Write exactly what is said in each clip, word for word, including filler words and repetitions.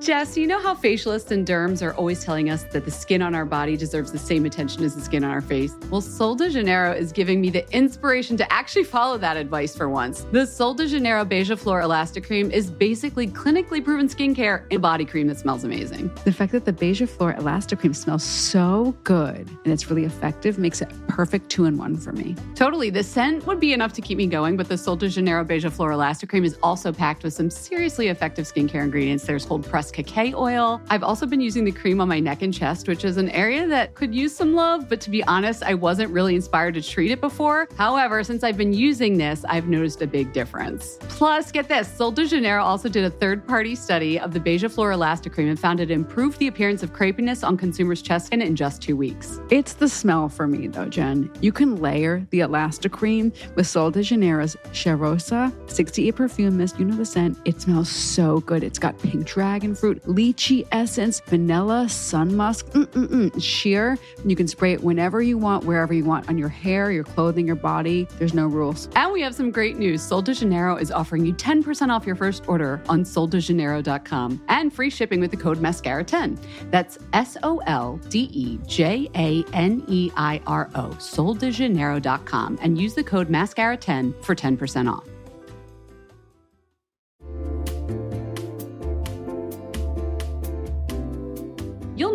Jess, you know how facialists and derms are always telling us that the skin on our body deserves the same attention as the skin on our face? Well, Sol de Janeiro is giving me the inspiration to actually follow that advice for once. The Sol de Janeiro Beija Flor Elastic Cream is basically clinically proven skincare and body cream that smells amazing. The fact that the Beija Flor Elastic Cream smells so good and it's really effective makes it perfect two-in-one for me. Totally, the scent would be enough to keep me going, but the Sol de Janeiro Beija Flor Elastic Cream is also packed with some seriously effective skincare ingredients. There's cold pressed Cacay Oil. I've also been using the cream on my neck and chest, which is an area that could use some love, but to be honest, I wasn't really inspired to treat it before. However, since I've been using this, I've noticed a big difference. Plus, get this, Sol de Janeiro also did a third-party study of the Beija Flor Elastic Cream and found it improved the appearance of crepiness on consumers' chest skin in just two weeks. It's the smell for me, though, Jen. You can layer the Elastic Cream with Sol de Janeiro's Cheirosa sixty-eight perfume mist. You know the scent. It smells so good. It's got pink dragon fruit, lychee essence, vanilla, sun musk, mm-mm-mm, sheer. You can spray it whenever you want, wherever you want, on your hair, your clothing, your body. There's no rules. And we have some great news. Sol de Janeiro is offering you ten percent off your first order on sol de janeiro dot com and free shipping with the code mascara ten. That's S O L D E J A N E I R O, sol de janeiro dot com, and use the code mascara ten for ten percent off. You'll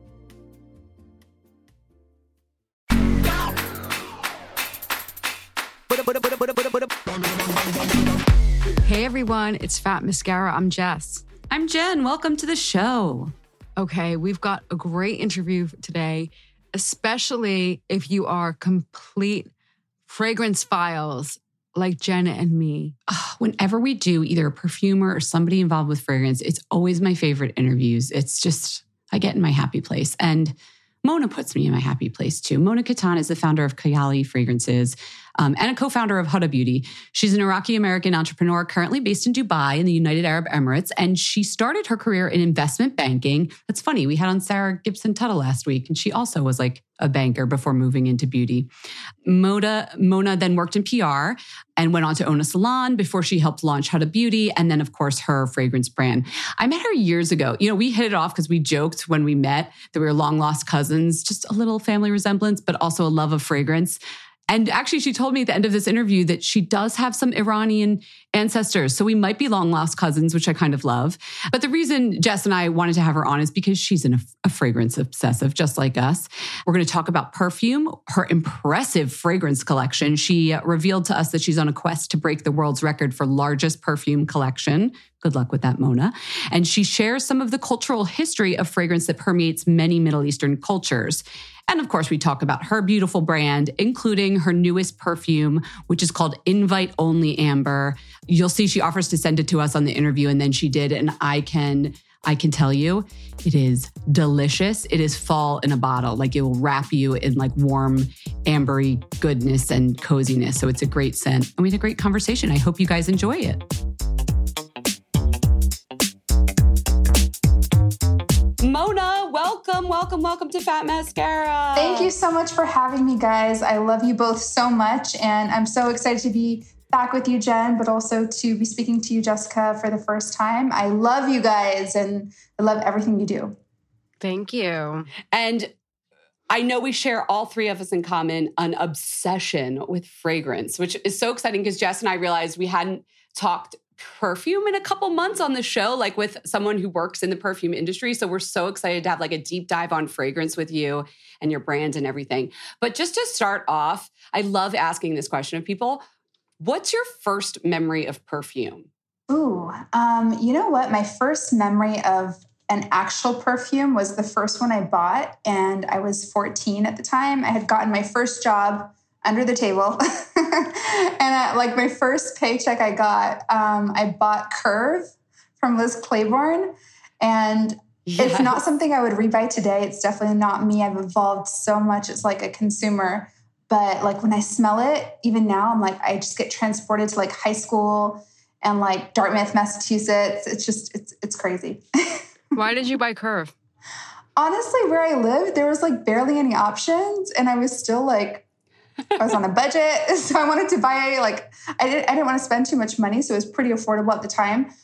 Hey everyone, it's Fat Mascara. I'm Jess. I'm Jen. Welcome to the show. Okay, we've got a great interview today, especially if you are complete fragrance files like Jen and me. Oh, whenever we do either a perfumer or somebody involved with fragrance, it's always my favorite interviews. It's just, I get in my happy place. And Mona puts me in my happy place too. Mona Katan is the founder of Kayali Fragrances um, and a co-founder of Huda Beauty. She's an Iraqi-American entrepreneur currently based in Dubai in the United Arab Emirates. And she started her career in investment banking. That's funny. We had on Sarah Gibson Tuttle last week, and she also was like a banker before moving into beauty. Mona, Mona then worked in P R and went on to own a salon before she helped launch Huda Beauty and then, of course, her fragrance brand. I met her years ago. You know, we hit it off because we joked when we met that we were long-lost cousins, just a little family resemblance, but also a love of fragrance. And actually, she told me at the end of this interview that she does have some Iranian ancestors. So we might be long-lost cousins, which I kind of love. But the reason Jess and I wanted to have her on is because she's an, a fragrance obsessive, just like us. We're going to talk about perfume, her impressive fragrance collection. She revealed to us that she's on a quest to break the world's record for largest perfume collection. Good luck with that, Mona. And she shares some of the cultural history of fragrance that permeates many Middle Eastern cultures. And of course, we talk about her beautiful brand, including her newest perfume, which is called Invite Only Amber. You'll see she offers to send it to us on the interview, and then she did. And I can I can tell you, it is delicious. It is fall in a bottle. Like, it will wrap you in like warm, ambery goodness and coziness. So it's a great scent. And we had a great conversation. I hope you guys enjoy it. Mona, welcome. Welcome, welcome, welcome to Fat Mascara. Thank you so much for having me, guys. I love you both so much, and I'm so excited to be back with you, Jen, but also to be speaking to you, Jessica, for the first time. I love you guys, and I love everything you do. Thank you. And I know we share, all three of us in common, an obsession with fragrance, which is so exciting because Jess and I realized we hadn't talked perfume in a couple months on the show, like with someone who works in the perfume industry. So we're so excited to have like a deep dive on fragrance with you and your brand and everything. But just to start off, I love asking this question of people. What's your first memory of perfume? Ooh, um, you know what? My first memory of an actual perfume was the first one I bought, and I was fourteen at the time. I had gotten my first job under the table, and at, like my first paycheck I got, um, I bought Curve from Liz Claiborne, and yes. It's not something I would rebuy today. It's definitely not me. I've evolved so much as like a consumer, but like when I smell it, even now, I'm like, I just get transported to like high school and like Dartmouth, Massachusetts. It's just, it's it's crazy. Why did you buy Curve? Honestly, where I lived, there was like barely any options. And I was still like, I was on a budget. So I wanted to buy, like, I didn't, I didn't want to spend too much money. So it was pretty affordable at the time. Um,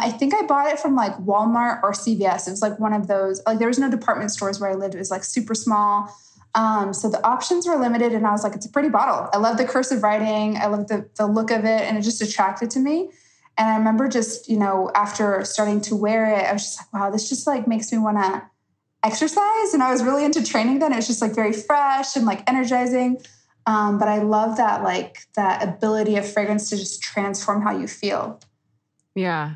I think I bought it from like Walmart or C V S. It was like one of those, like there was no department stores where I lived. It was like super small. Um, so the options were limited. And I was like, it's a pretty bottle. I love the cursive writing. I love the, the look of it. And it just attracted to me. And I remember just, you know, after starting to wear it, I was just like, wow, this just like makes me want to exercise. And I was really into training then. It was just like very fresh and like energizing. Um, but I love that, like that ability of fragrance to just transform how you feel. Yeah.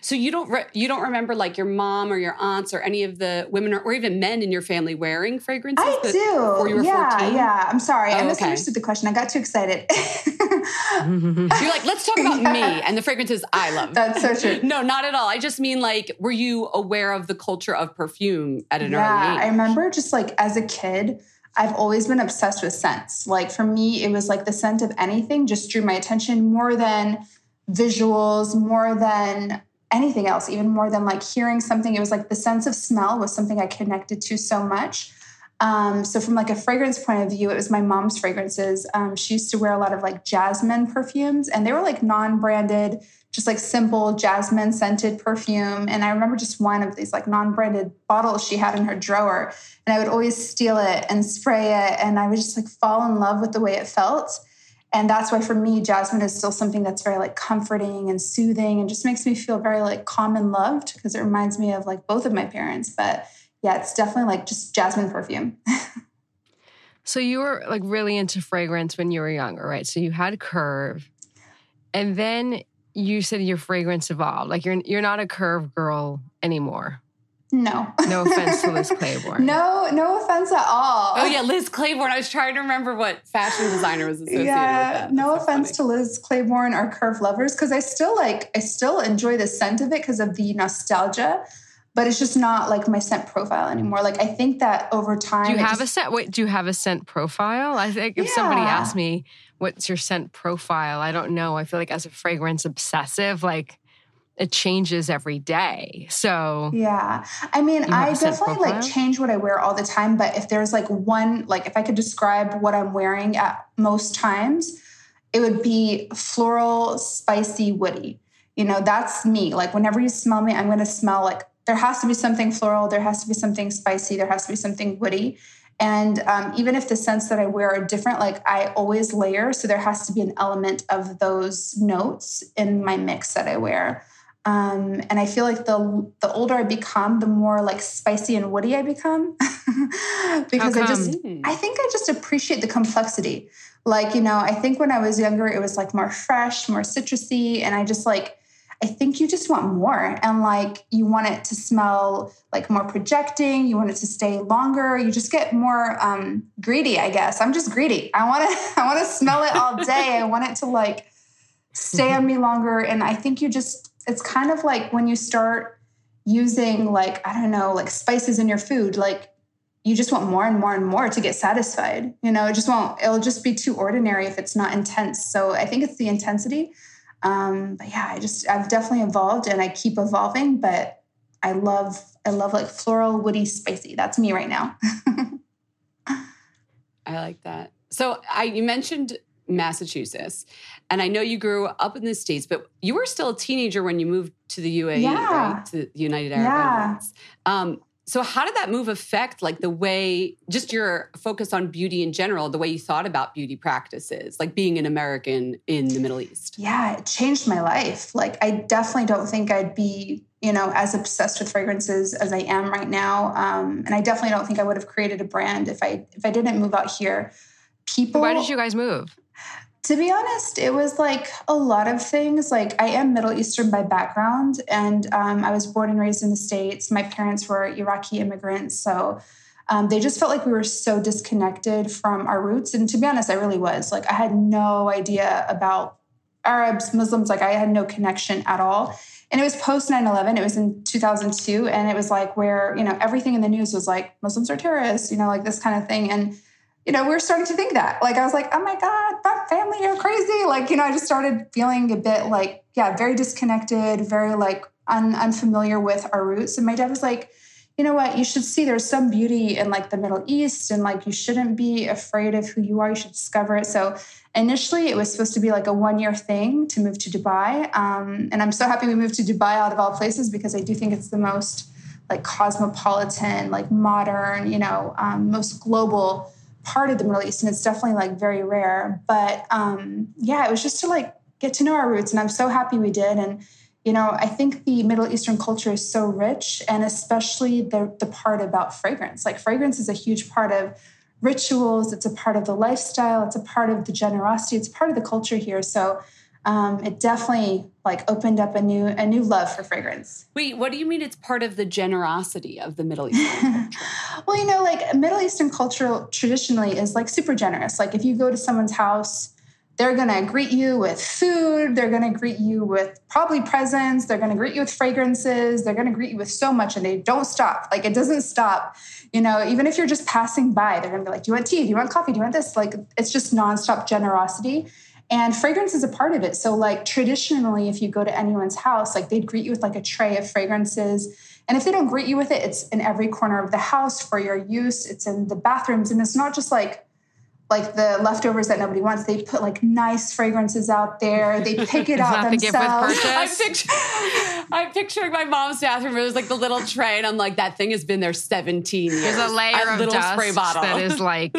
So you don't, re- you don't remember like your mom or your aunts or any of the women or, or even men in your family wearing fragrances? I that, do. Before you were yeah, fourteen? Yeah. I'm sorry. Oh, I misunderstood okay. the question. I got too excited. You're like, let's talk about yeah. me and the fragrances I love. That's so true. No, not at all. I just mean like, were you aware of the culture of perfume at an yeah, early age? Yeah, I remember just like as a kid, I've always been obsessed with scents. Like for me, it was like the scent of anything just drew my attention more than visuals, more than anything else, even more than like hearing something. It was like the sense of smell was something I connected to so much. Um, so from like a fragrance point of view, it was my mom's fragrances. Um, she used to wear a lot of like jasmine perfumes, and they were like non-branded, just like simple jasmine scented perfume. And I remember just one of these like non-branded bottles she had in her drawer, and I would always steal it and spray it. And I would just like fall in love with the way it felt. And that's why for me, jasmine is still something that's very like comforting and soothing and just makes me feel very like calm and loved, because it reminds me of like both of my parents, but yeah, it's definitely like just jasmine perfume. So you were like really into fragrance when you were younger, right? So you had Curve, and then you said your fragrance evolved. Like you're you're not a Curve girl anymore. No. No offense to Liz Claiborne. No, no offense at all. Oh yeah, Liz Claiborne. I was trying to remember what fashion designer was associated yeah, with that. That's no so offense funny. to Liz Claiborne or Curve lovers, because I still like I still enjoy the scent of it because of the nostalgia. But it's just not like my scent profile anymore. Like I think that over time. Do you have just, a scent? Wait, do you have a scent profile? I think if yeah. somebody asked me, what's your scent profile? I don't know. I feel like as a fragrance obsessive, like it changes every day. So yeah, I mean, I definitely like change what I wear all the time. But if there's like one, like if I could describe what I'm wearing at most times, it would be floral, spicy, woody. You know, that's me. Like whenever you smell me, I'm going to smell like, there has to be something floral, there has to be something spicy, there has to be something woody. And um, even if the scents that I wear are different, like I always layer. So there has to be an element of those notes in my mix that I wear. Um, and I feel like the the older I become, the more like spicy and woody I become. Because I just, I think I just appreciate the complexity. Like, you know, I think when I was younger, it was like more fresh, more citrusy. And I just like, I think you just want more, and like you want it to smell like more projecting. You want it to stay longer. You just get more um, greedy, I guess. I'm just greedy. I want to. I want to smell it all day. I want it to like stay on me longer. And I think you just. It's kind of like when you start using like I don't know, like spices in your food. Like you just want more and more and more to get satisfied. You know, it just won't. It'll just be too ordinary if it's not intense. So I think it's the intensity. Um, but yeah, I just, I've definitely evolved and I keep evolving, but I love, I love like floral, woody, spicy. That's me right now. I like that. So I, you mentioned Massachusetts, and I know you grew up in the States, but you were still a teenager when you moved to the U A E, yeah. right? To the United Arab yeah. Emirates. Um, so how did that move affect like the way, just your focus on beauty in general, the way you thought about beauty practices, like being an American in the Middle East? Yeah, it changed my life. Like I definitely don't think I'd be, you know, as obsessed with fragrances as I am right now. Um, and I definitely don't think I would have created a brand if I if I didn't move out here. People, why did you guys move? To be honest, it was like a lot of things. Like I am Middle Eastern by background, and um, I was born and raised in the States. My parents were Iraqi immigrants, so um, they just felt like we were so disconnected from our roots. And to be honest, I really was. Like I had no idea about Arabs, Muslims. Like I had no connection at all. And it was post nine eleven. It was in two thousand two, and it was like where, you know, everything in the news was like Muslims are terrorists, you know, like this kind of thing. And you know, we were starting to think that. Like, I was like, oh my God, my family, you're crazy. Like, you know, I just started feeling a bit like, yeah, very disconnected, very like un- unfamiliar with our roots. And my dad was like, you know what, you should see there's some beauty in like the Middle East, and like, you shouldn't be afraid of who you are. You should discover it. So initially it was supposed to be like a one year thing to move to Dubai. Um, and I'm so happy we moved to Dubai out of all places, because I do think it's the most like cosmopolitan, like modern, you know, um, most global part of the Middle East. And it's definitely like very rare, but, um, yeah, it was just to like get to know our roots. And I'm so happy we did. And, you know, I think the Middle Eastern culture is so rich, and especially the, the part about fragrance. Like fragrance is a huge part of rituals. It's a part of the lifestyle. It's a part of the generosity. It's part of the culture here. So, um, it definitely like opened up a new, a new love for fragrance. Wait, what do you mean it's part of the generosity of the Middle Eastern culture? Well, you know, like Middle Eastern culture traditionally is like super generous. Like if you go to someone's house, they're going to greet you with food. They're going to greet you with probably presents. They're going to greet you with fragrances. They're going to greet you with so much, and they don't stop. Like it doesn't stop. You know, even if you're just passing by, they're going to be like, do you want tea? Do you want coffee? Do you want this? Like it's just nonstop generosity. And fragrance is a part of it. So like traditionally, if you go to anyone's house, like they'd greet you with like a tray of fragrances. And if they don't greet you with it, it's in every corner of the house for your use. It's in the bathrooms. And it's not just like, like the leftovers that nobody wants. They put like nice fragrances out there. They pick it out themselves. The I'm, picturing, I'm picturing my mom's bathroom. It was like the little tray. And I'm like, that thing has been there seventeen years. There's a layer a of little dust spray bottle. That is like,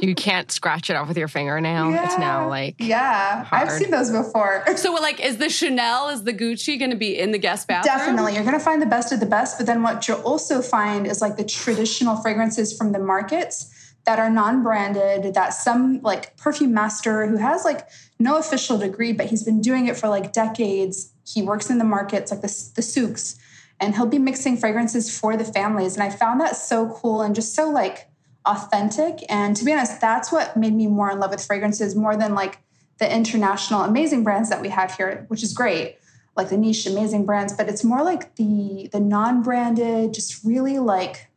you can't scratch it off with your fingernail. Yeah. It's now like Yeah, hard. I've seen those before. So like, is the Chanel, is the Gucci going to be in the guest bathroom? Definitely. You're going to find the best of the best. But then what you'll also find is like the traditional fragrances from the markets that are non-branded, that some like perfume master who has like no official degree, but he's been doing it for like decades. He works in the markets, like the, the souks, and he'll be mixing fragrances for the families. And I found that so cool and just so like authentic. And to be honest, that's what made me more in love with fragrances, more than like the international amazing brands that we have here, which is great, like the niche amazing brands, but it's more like the, the non-branded, just really like...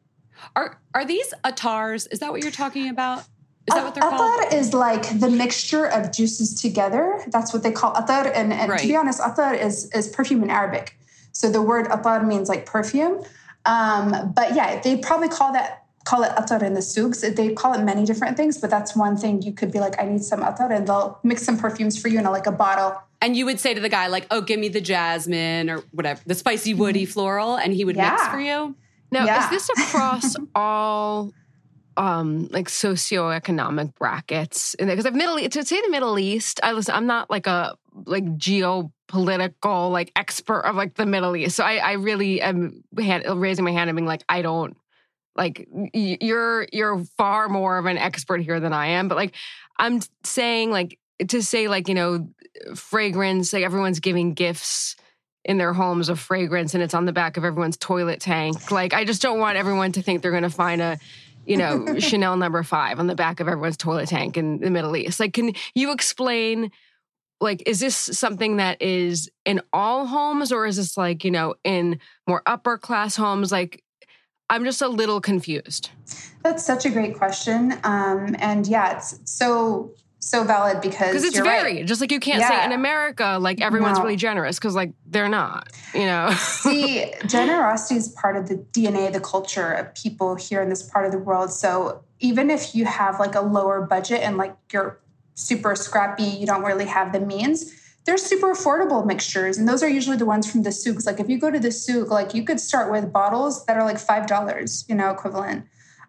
Are are these attars? Is that what you're talking about? Is that what they're Atar called? Atar is like the mixture of juices together. That's what they call atar. And, and right. to be honest, atar is, is perfume in Arabic. So the word atar means like perfume. Um, but yeah, they probably call that call it atar in the souks. They call it many different things, but that's one thing. You could be like, I need some atar, and they'll mix some perfumes for you in a, like a bottle. And you would say to the guy like, oh, give me the jasmine or whatever, the spicy woody floral, and he would yeah. mix for you. Now, yeah. is this across all um, like socioeconomic brackets? Because I've Middle to say the Middle East, I listen. I'm not like a like geopolitical like expert of like the Middle East, so I, I really am hand, raising my hand and being like, I don't like you're you're far more of an expert here than I am. But like I'm saying, like to say like you know fragrance, like everyone's giving gifts in their homes of fragrance, and it's on the back of everyone's toilet tank. Like, I just don't want everyone to think they're going to find a, you know, Chanel number five on the back of everyone's toilet tank in the Middle East. Like, can you explain, like, is this something that is in all homes, or is this like, you know, in more upper class homes? Like, I'm just a little confused. That's such a great question. Um, and yeah, it's so so valid because because it's you're varied. Right. Just like you can't yeah. say in America, like everyone's no. really generous because like they're not, you know. See, generosity is part of the D N A, the culture of people here in this part of the world. So even if you have like a lower budget and like you're super scrappy, you don't really have the means, they're super affordable mixtures. And those are usually the ones from the souks. Like if you go to the souk, like you could start with bottles that are like five dollars, you know, equivalent.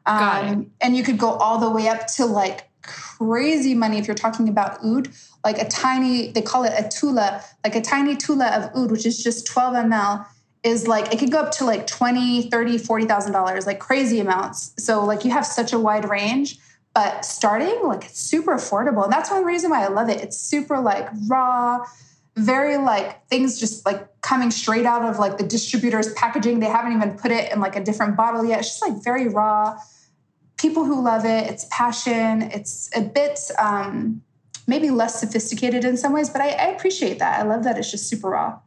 Um, Got it. And you could go all the way up to like crazy money if you're talking about oud, like a tiny, they call it a tula, like a tiny tula of oud, which is just twelve milliliters, is like, it could go up to like twenty, thirty, forty thousand dollars, like crazy amounts. So like you have such a wide range. But starting, like, it's super affordable. And that's one reason why I love it. It's super, like, raw, very, like, things just, like, coming straight out of, like, the distributor's packaging. They haven't even put it in, like, a different bottle yet. It's just, like, very raw. People who love it. It's passion. It's a bit um, maybe less sophisticated in some ways. But I, I appreciate that. I love that it's just super raw.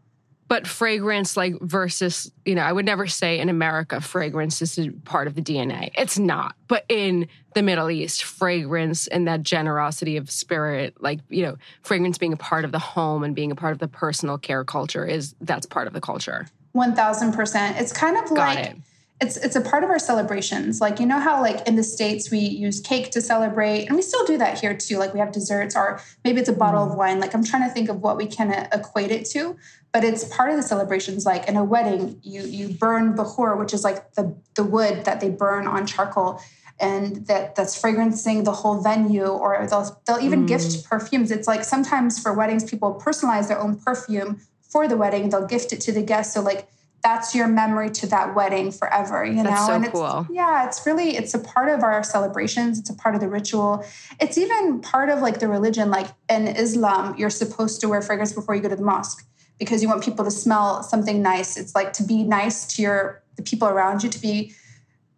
But fragrance, like, versus, you know, I would never say in America fragrance is a part of the D N A. It's not. But in the Middle East, fragrance and that generosity of spirit, like, you know, fragrance being a part of the home and being a part of the personal care culture is, that's part of the culture. one thousand percent. It's kind of like... Got it. It's it's a part of our celebrations. Like, you know how, like, in the States, we use cake to celebrate. And we still do that here, too. Like, we have desserts or maybe it's a bottle mm. of wine. Like, I'm trying to think of what we can uh, equate it to. But it's part of the celebrations. Like, in a wedding, you you burn Bukhour, which is, like, the, the wood that they burn on charcoal. And that that's fragrancing the whole venue. Or they'll, they'll even mm. gift perfumes. It's, like, sometimes for weddings, people personalize their own perfume for the wedding. They'll gift it to the guests. So, like, that's your memory to that wedding forever, you know? That's so and it's, cool. Yeah, it's really, it's a part of our celebrations. It's a part of the ritual. It's even part of like the religion, like in Islam, you're supposed to wear fragrance before you go to the mosque because you want people to smell something nice. It's like to be nice to your, the people around you, to be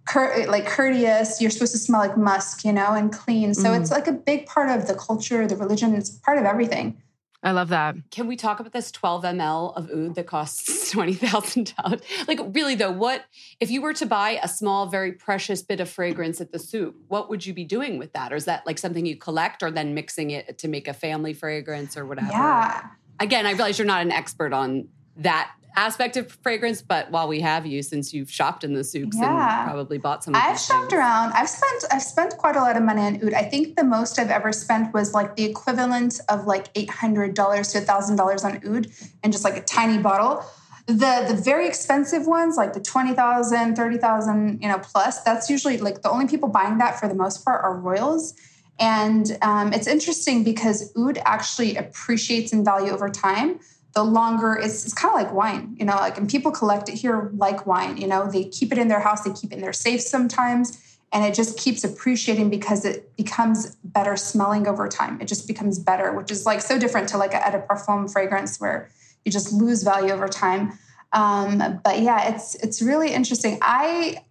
cur- like courteous. You're supposed to smell like musk, you know, and clean. So mm. it's like a big part of the culture, the religion. It's part of everything. I love that. Can we talk about this twelve milliliters of oud that costs twenty thousand dollars? Like, really, though, what if you were to buy a small, very precious bit of fragrance at the souk, what would you be doing with that? Or is that like something you collect or then mixing it to make a family fragrance or whatever? Yeah. Again, I realize you're not an expert on that aspect of fragrance, but while we have you, since you've shopped in the souks yeah. and probably bought some of I've shopped things. around. I've spent I've spent quite a lot of money on oud. I think the most I've ever spent was like the equivalent of like eight hundred dollars to one thousand dollars on oud and just like a tiny bottle. The the very expensive ones, like the twenty thousand dollars, thirty thousand dollars, you know, plus, that's usually like the only people buying that for the most part are royals. And um, it's interesting because oud actually appreciates in value over time. The longer, it's, it's kind of like wine, you know, like, and people collect it here like wine, you know, they keep it in their house, they keep it in their safe sometimes, and it just keeps appreciating because it becomes better smelling over time. It just becomes better, which is like so different to like a eau de parfum fragrance where you just lose value over time. Um, but yeah, it's, it's really interesting. I...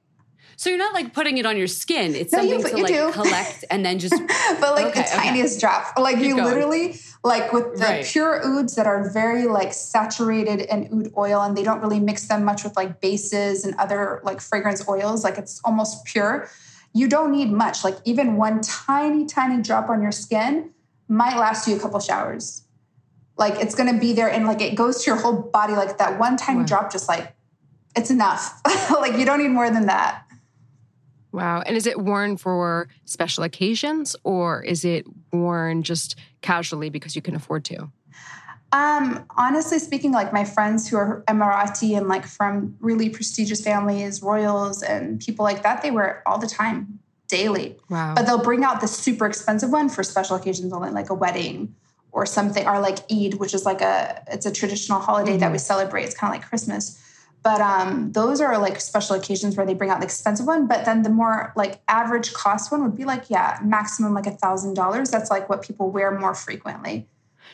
So you're not like putting it on your skin. It's no, something you, to you like do. collect and then just... but like okay, the tiniest okay. drop. Like Keep you going. literally, like with the right. pure ouds that are very like saturated in oud oil and they don't really mix them much with like bases and other like fragrance oils. Like it's almost pure. You don't need much. Like even one tiny, tiny drop on your skin might last you a couple showers. Like it's going to be there and like it goes to your whole body. Like that one tiny wow. drop just like, it's enough. Like you don't need more than that. Wow. And is it worn for special occasions or is it worn just casually because you can afford to? Um, honestly speaking, like my friends who are Emirati and like from really prestigious families, royals and people like that, they wear it all the time, daily. Wow. But they'll bring out the super expensive one for special occasions only, like a wedding or something, or like Eid, which is like a, it's a traditional holiday mm-hmm. that we celebrate. It's kind of like Christmas. But um, those are like special occasions where they bring out the expensive one. But then the more like average cost one would be like, yeah, maximum like one thousand dollars. That's like what people wear more frequently.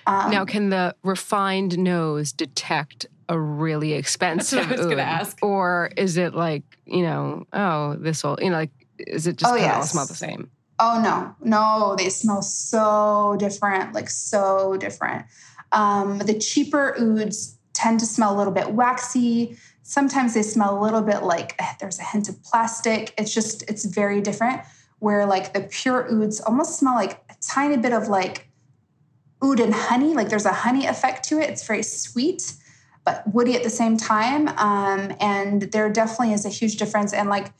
Um, now, can the refined nose detect a really expensive That's what I was going to ask. Or is it like, you know, oh, this will, you know, like, is it just oh, yes. all smell the same? Oh, no. No, they smell so different, like so different. Um, the cheaper ouds tend to smell a little bit waxy. Sometimes they smell a little bit like eh, there's a hint of plastic. It's just, it's very different. where like the pure ouds almost smell like a tiny bit of like oud and honey. Like there's a honey effect to it. It's very sweet, but woody at the same time. Um, and there definitely is a huge difference. And like,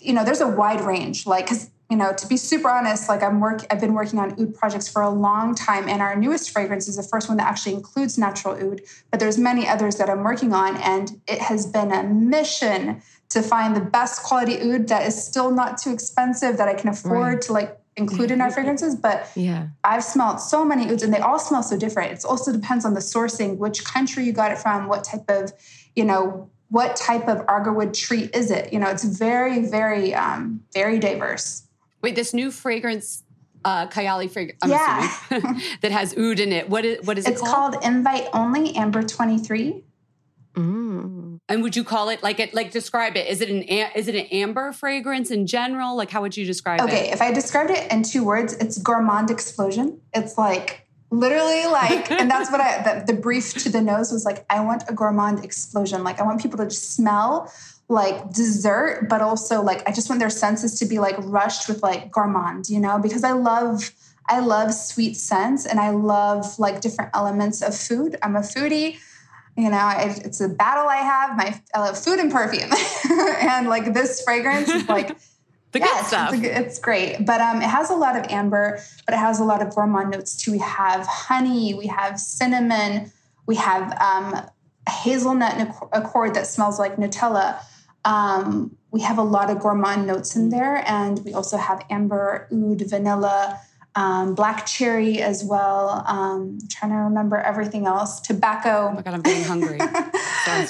you know, there's a wide range, like, cause you know, to be super honest, like I'm work, I've been working on oud projects for a long time, and our newest fragrance is the first one that actually includes natural oud, but there's many others that I'm working on, and it has been a mission to find the best quality oud that is still not too expensive, that I can afford right. to like include in our fragrances. But yeah, I've smelled so many ouds, and they all smell so different. It also depends on the sourcing, which country you got it from, what type of, you know, what type of agarwood tree is it? You know, it's very, very, um, very diverse. Wait, this new fragrance, uh, Kayali fragrance, I'm yeah. assuming, that has oud in it. What is, what is it it's called? It's called Invite Only Amber twenty-three. Mm. And would you call it, like, it, like describe it. Is it an is it an amber fragrance in general? Like, how would you describe okay, it? Okay, if I described it in two words, it's gourmand explosion. It's like, literally like, and that's what I, the, the brief to the nose was like, I want a gourmand explosion. Like, I want people to just smell like dessert, but also like, I just want their senses to be like rushed with like gourmand, you know, because I love, I love sweet scents, and I love like different elements of food. I'm a foodie, you know, I, it's a battle I have. My I love food and perfume and like this fragrance is like, the yes, good stuff. It's, a, it's great. But um, it has a lot of amber, but it has a lot of gourmand notes too. We have honey, we have cinnamon, we have um, a hazelnut accord that smells like Nutella. Um, we have a lot of gourmand notes in there, and we also have amber, oud, vanilla, um, black cherry as well. Um, I'm trying to remember everything else. Tobacco. Oh my God, I'm getting hungry.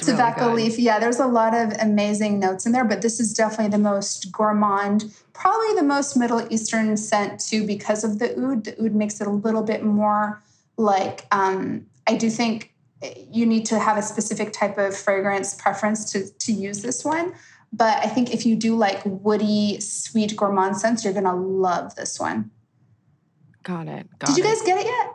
Tobacco really leaf. Yeah, there's a lot of amazing notes in there, but this is definitely the most gourmand, probably the most Middle Eastern scent too, because of the oud. The oud makes it a little bit more like, um, I do think you need to have a specific type of fragrance preference to, to use this one. But I think if you do like woody, sweet, gourmand scents, you're going to love this one. Got it. Got Did you guys it. get it yet?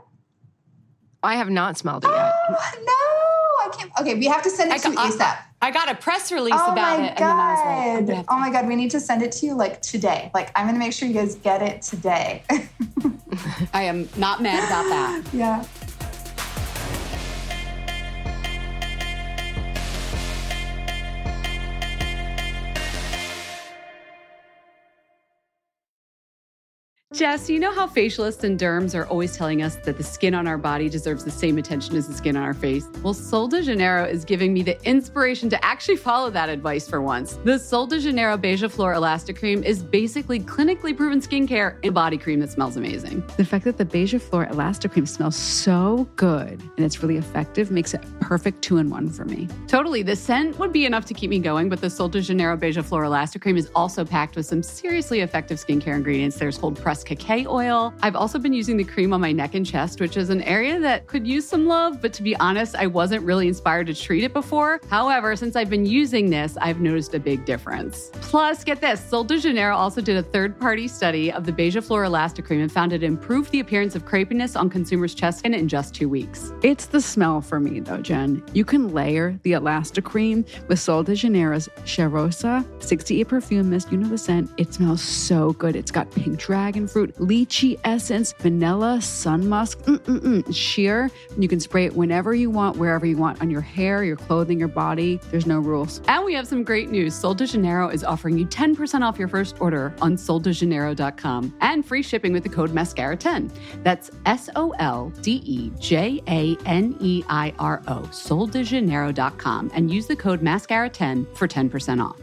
I have not smelled it yet. Oh, no. I can't. Okay, we have to send it I to got, you ASAP. I got a press release oh about it. God. And then I was like, oh, my God. We need to send it to you like today. Like, I'm going to make sure you guys get it today. I am not mad about that. Yeah. Jess, you know how facialists and derms are always telling us that the skin on our body deserves the same attention as the skin on our face? Well, Sol de Janeiro is giving me the inspiration to actually follow that advice for once. The Sol de Janeiro Beija Flor Elastic Cream is basically clinically proven skincare and a body cream that smells amazing. The fact that the Beija Flor Elastic Cream smells so good and it's really effective makes it a perfect two-in-one for me. Totally, the scent would be enough to keep me going, but the Sol de Janeiro Beija Flor Elastic Cream is also packed with some seriously effective skincare ingredients. There's cold pressed Cacay Oil. I've also been using the cream on my neck and chest, which is an area that could use some love, but to be honest, I wasn't really inspired to treat it before. However, since I've been using this, I've noticed a big difference. Plus, get this, Sol de Janeiro also did a third-party study of the Beija Flor Elastic Cream and found it improved the appearance of crepiness on consumers' chest skin in just two weeks. It's the smell for me, though, Jen. You can layer the Elastic Cream with Sol de Janeiro's Cheirosa sixty-eight perfume mist. You know the scent. It smells so good. It's got pink dragon fruit, lychee essence, vanilla, sun musk, mm-mm-mm, sheer. You can spray it whenever you want, wherever you want, on your hair, your clothing, your body. There's no rules. And we have some great news. Sol de Janeiro is offering you ten percent off your first order on sol de janeiro dot com and free shipping with the code mascara ten. That's S O L D E J A N E I R O, sol de janeiro dot com, and use the code mascara ten for ten percent off.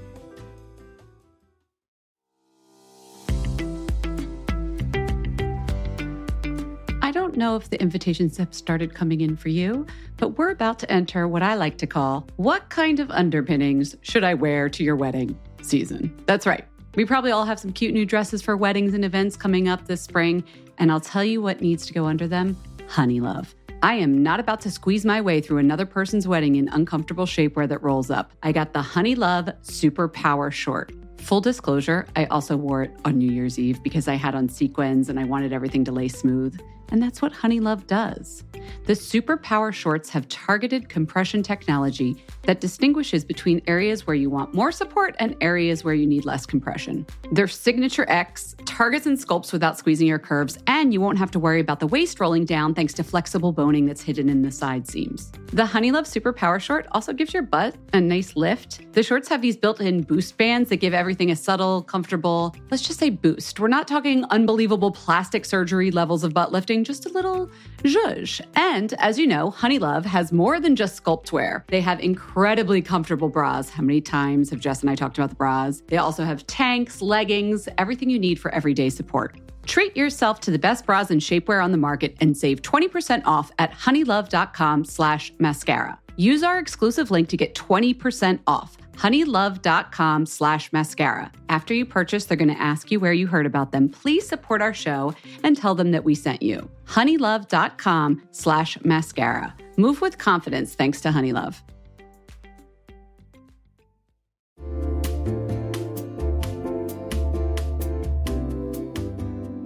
Know if the invitation steps started coming in for you, but we're about to enter what I like to call what kind of underpinnings should I wear to your wedding season. That's right. We probably all have some cute new dresses for weddings and events coming up this spring, and I'll tell you what needs to go under them. Honey love. I am not about to squeeze my way through another person's wedding in uncomfortable shapewear that rolls up. I got the Honey Love Super Power Short. Full disclosure, I also wore it on New Year's Eve because I had on sequins and I wanted everything to lay smooth. And that's what Honey Love does. The Super Power Shorts have targeted compression technology that distinguishes between areas where you want more support and areas where you need less compression. Their Signature X targets and sculpts without squeezing your curves, and you won't have to worry about the waist rolling down thanks to flexible boning that's hidden in the side seams. The Honey Love Super Power Short also gives your butt a nice lift. The shorts have these built-in boost bands that give everything a subtle, comfortable, let's just say boost. We're not talking unbelievable plastic surgery levels of butt lifting, just a little zhuzh. And as you know, Honey Love has more than just sculpt wear. They have incredibly comfortable bras. How many times have Jess and I talked about the bras? They also have tanks, leggings, everything you need for everyday support. Treat yourself to the best bras and shapewear on the market and save twenty percent off at honeylove.com slash mascara. Use our exclusive link to get twenty percent off, honeylove.com slash mascara. After you purchase, they're going to ask you where you heard about them. Please support our show and tell them that we sent you. Honeylove.com slash mascara. Move with confidence thanks to Honeylove.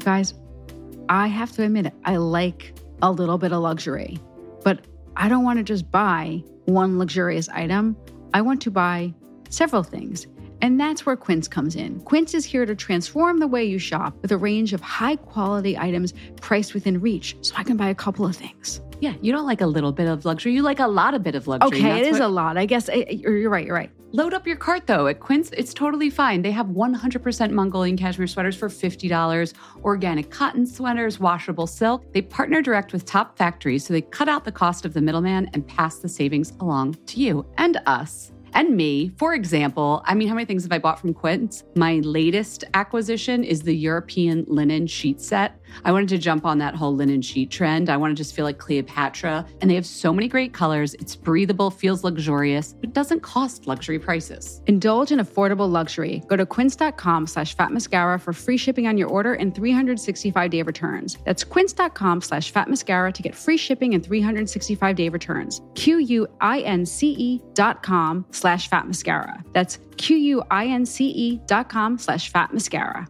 Guys, I have to admit, I like a little bit of luxury, but I don't want to just buy one luxurious item. I want to buy several things. And that's where Quince comes in. Quince is here to transform the way you shop with a range of high-quality items priced within reach, so I can buy a couple of things. Yeah, you don't like a little bit of luxury. You like a lot of bit of luxury. Okay, it is what... a lot. I guess I, you're right, you're right. Load up your cart, though. At Quince, it's totally fine. They have one hundred percent Mongolian cashmere sweaters for fifty dollars, organic cotton sweaters, washable silk. They partner direct with top factories, so they cut out the cost of the middleman and pass the savings along to you and us. And me, for example. I mean, how many things have I bought from Quince? My latest acquisition is the European linen sheet set. I wanted to jump on that whole linen sheet trend. I want to just feel like Cleopatra. And they have so many great colors. It's breathable, feels luxurious, but doesn't cost luxury prices. Indulge in affordable luxury. Go to quince.com slash fatmascara for free shipping on your order and three hundred sixty-five day returns. That's quince.com slash fatmascara to get free shipping and three hundred sixty-five day returns. Q-U-I-N-C-E dot com slash fatmascara. That's Q-U-I-N-C-E dot com slash fatmascara.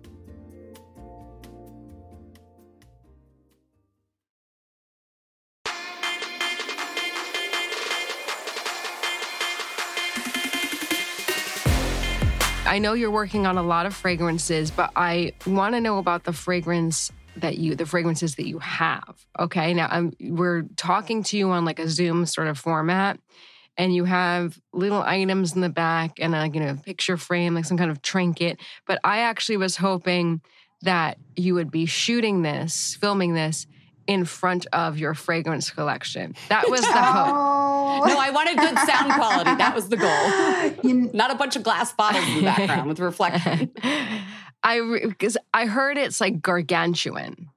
I know you're working on a lot of fragrances, but I want to know about the fragrance that you, the fragrances that you have. Okay. Now I'm, we're talking to you on like a Zoom sort of format, and you have little items in the back and a, you know, picture frame, like some kind of trinket. But I actually was hoping that you would be shooting this, filming this in front of your fragrance collection. That was the hope. Oh. No, I wanted good sound quality. That was the goal. You, Not a bunch of glass bottles in the background with reflection. I, because I heard it's like gargantuan.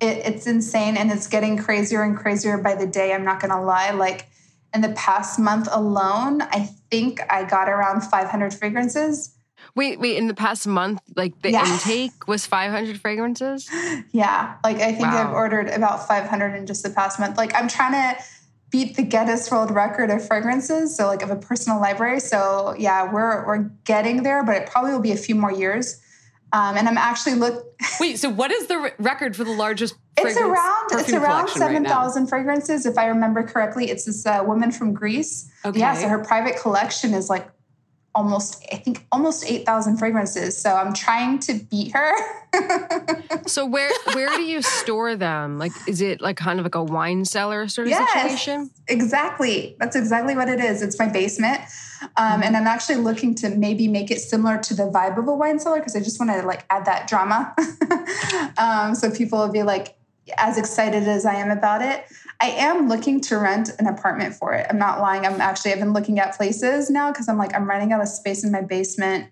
It, it's insane, and it's getting crazier and crazier by the day. I'm not going to lie. Like in the past month alone, I think I got around five hundred fragrances. Wait, wait, in the past month, like the yeah. intake was five hundred fragrances? Yeah. Like I think wow. I've ordered about five hundred in just the past month. Like I'm trying to beat the Guinness World Record of fragrances. So like of a personal library. So yeah, we're, we're getting there, but it probably will be a few more years. Um, and I'm actually look. Wait, so what is the r- record for the largest fragrance? It's around, it's around seven thousand right fragrances. If I remember correctly, it's this uh, woman from Greece. Okay. Yeah. So her private collection is like, almost, I think almost eight thousand fragrances. So I'm trying to beat her. So where where do you store them? Like, is it like kind of like a wine cellar sort of yes, situation? Exactly. That's exactly what it is. It's my basement. Um, mm-hmm. And I'm actually looking to maybe make it similar to the vibe of a wine cellar because I just want to like add that drama. um, so people will be like as excited as I am about it. I am looking to rent an apartment for it. I'm not lying. I'm actually, I've been looking at places now because I'm like, I'm running out of space in my basement.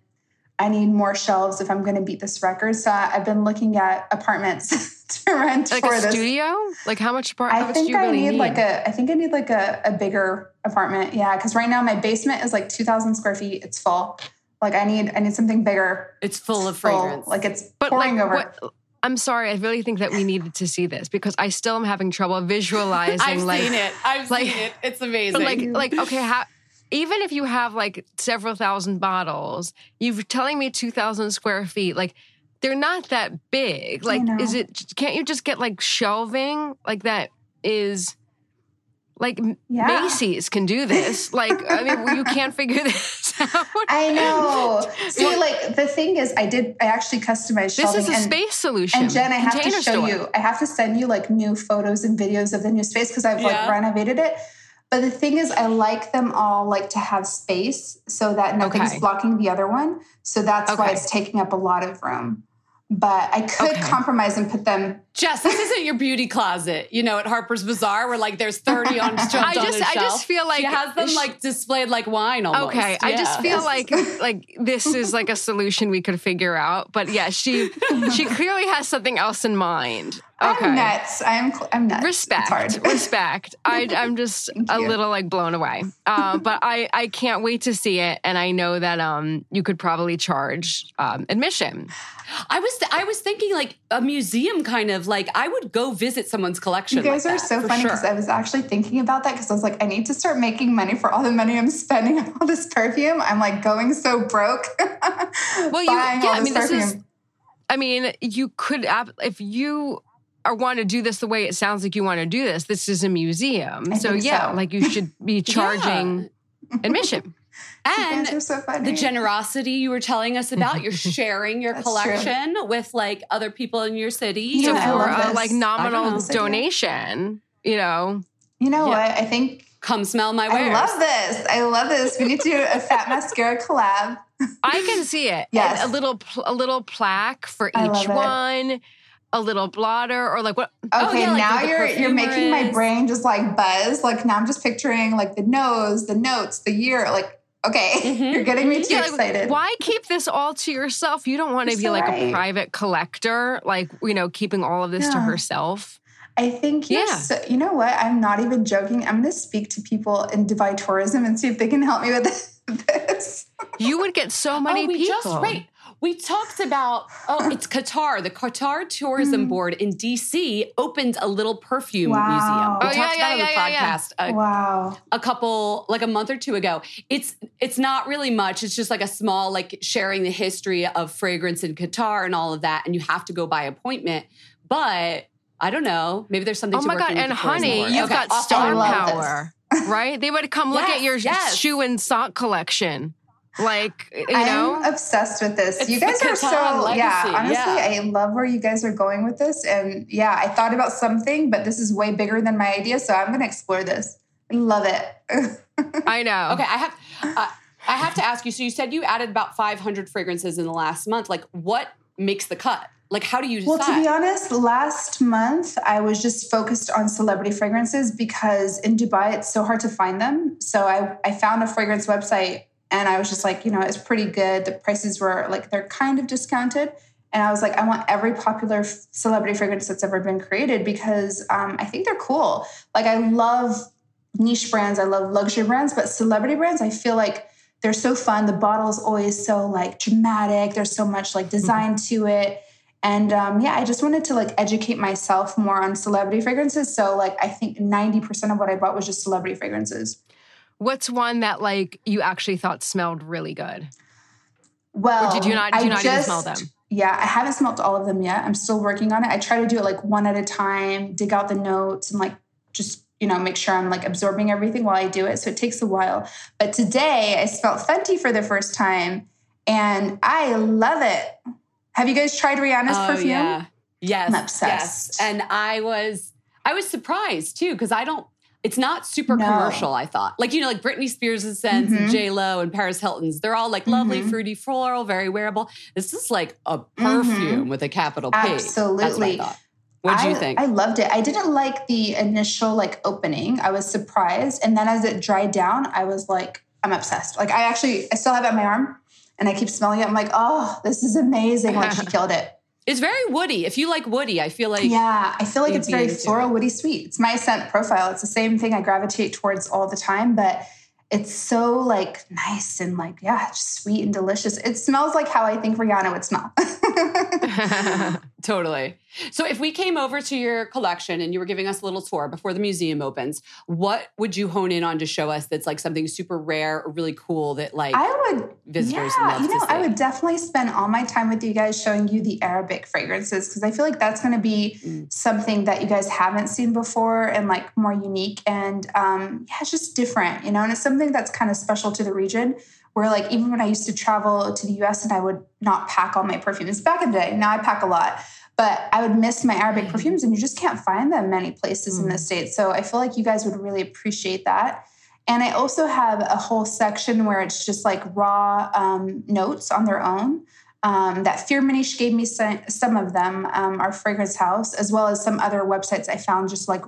I need more shelves if I'm going to beat this record. So I've been looking at apartments to rent like for this. Like a studio? Like how much apartment? I think do you I really need, need like a, I think I need like a, a bigger apartment. Yeah. Cause right now my basement is like two thousand square feet. It's full. Like I need, I need something bigger. It's full of fragrance. Full. Like it's but pouring like, over. What, I'm sorry. I really think that we needed to see this because I still am having trouble visualizing. I've like, seen it. I've like, seen it. It's amazing. But like, like, okay, how, even if you have like several thousand bottles, you're telling me two thousand square feet, like they're not that big. Like, is it, can't you just get like shelving like that is like yeah. Macy's can do this. Like, I mean, you can't figure this out. I know. See, well, like the thing is I did, I actually customized shelving. This is a and, space solution. And Jen, I have Container to show store. you, I have to send you like new photos and videos of the new space because I've yeah. like renovated it. But the thing is, I like them all like to have space so that nothing's okay. blocking the other one. So that's okay. why it's taking up a lot of room. But I could okay. compromise and put them. Jess, this isn't your beauty closet, you know, at Harper's Bazaar where like there's thirty on, just, I just, on the I shelf. I just feel like she has them like displayed like wine almost. Okay, yeah. I just feel like like this is like a solution we could figure out. But yeah, she she clearly has something else in mind. Okay. I'm nuts. I'm I'm nuts. Respect. It's hard. Respect. I, I'm just a little like blown away. Uh, but I, I can't wait to see it. And I know that um you could probably charge um, admission. I was th- I was thinking like a museum kind of like I would go visit someone's collection. You guys like are that, so funny because sure. I was actually thinking about that because I was like, I need to start making money for all the money I'm spending on all this perfume. I'm like going so broke. Well, you yeah, I mean perfume. this is I mean you could if you. Or want to do this the way it sounds like you want to do this. This is a museum. I so yeah, so. like you should be charging yeah. admission. And so the generosity you were telling us about, you're sharing your That's collection true. with like other people in your city. Yeah, so for a like nominal donation, you know. You know yeah. what? I think. Come smell my wares. I love this. I love this. We need to do a Fat Mascara collab. I can see it. Yes. And a little, a little plaque for each one. It. A little blotter or like what? Okay, oh, yeah, like now you're you're making my brain just like buzz. Like now I'm just picturing like the nose, the notes, the year. Like, okay, mm-hmm. you're getting me too yeah, excited. Like, why keep this all to yourself? You don't want to be so like right. a private collector, like, you know, keeping all of this yeah. to herself. I think, you're yeah. so, you know what? I'm not even joking. I'm going to speak to people in Dubai tourism and see if they can help me with this. You would get so many oh, we people. Just, right. We talked about, oh, it's Qatar. The Qatar Tourism mm. Board in D C opened a little perfume wow. museum. We oh, talked yeah, about yeah, it on the yeah, podcast yeah. A, wow. a couple, like a month or two ago. It's it's not really much. It's just like a small, like sharing the history of fragrance in Qatar and all of that. And you have to go by appointment. But I don't know. Maybe there's something oh to work with. Oh my God. And honey, you've okay. got star power, right? They would come yes, look at your yes. shoe and sock collection. Like, you know, I'm obsessed with this. It's you guys are so, legacy. yeah, honestly, yeah. I love where you guys are going with this. And yeah, I thought about something, but this is way bigger than my idea. So I'm going to explore this. I love it. I know. Okay. I have, uh, I have to ask you. So you said you added about five hundred fragrances in the last month. Like what makes the cut? Like, how do you decide? Well, to be honest, last month I was just focused on celebrity fragrances because in Dubai, it's so hard to find them. So I, I found a fragrance website. And I was just like, you know, it's pretty good. The prices were like, they're kind of discounted. And I was like, I want every popular f- celebrity fragrance that's ever been created because um, I think they're cool. Like I love niche brands. I love luxury brands, but celebrity brands, I feel like they're so fun. The bottle's always so like dramatic. There's so much like design mm-hmm. to it. And um, yeah, I just wanted to like educate myself more on celebrity fragrances. So like, I think ninety percent of what I bought was just celebrity fragrances. What's one that like you actually thought smelled really good? Well, or did you not, did you not just, even smell them? Yeah, I haven't smelled all of them yet. I'm still working on it. I try to do it like one at a time, dig out the notes and like just, you know, make sure I'm like absorbing everything while I do it. So it takes a while. But today I smelled Fenty for the first time and I love it. Have you guys tried Rihanna's oh, perfume? Yeah. Yes. I'm obsessed. Yes. And I was, I was surprised too, because I don't, It's not super no. commercial, I thought. Like, you know, like Britney Spears' scents mm-hmm. and J-Lo and Paris Hilton's. They're all like mm-hmm. lovely, fruity, floral, very wearable. This is like a perfume mm-hmm. with a capital P. Absolutely. That's what I thought. What do you think? I loved it. I didn't like the initial like opening. I was surprised. And then as it dried down, I was like, I'm obsessed. Like I actually, I still have it on my arm and I keep smelling it. I'm like, oh, this is amazing. Like she killed it. It's very woody. If you like woody, I feel like... Yeah, I feel like it's very floral, woody, sweet. It's my scent profile. It's the same thing I gravitate towards all the time, but it's so like nice and like, yeah, just sweet and delicious. It smells like how I think Rihanna would smell. Totally. So if we came over to your collection and you were giving us a little tour before the museum opens, what would you hone in on to show us that's like something super rare or really cool that like I would, visitors yeah, love you know, to see? I would definitely spend all my time with you guys showing you the Arabic fragrances because I feel like that's going to be mm. something that you guys haven't seen before and like more unique and um, yeah, it's just different, you know, and it's something that's kind of special to the region. Where like even when I used to travel to the U S and I would not pack all my perfumes back in the day. Now I pack a lot, but I would miss my Arabic perfumes and you just can't find them many places mm. in the States. So I feel like you guys would really appreciate that. And I also have a whole section where it's just like raw um, notes on their own. Um, that Firmenich gave me some, some of them, um, our fragrance house, as well as some other websites I found just like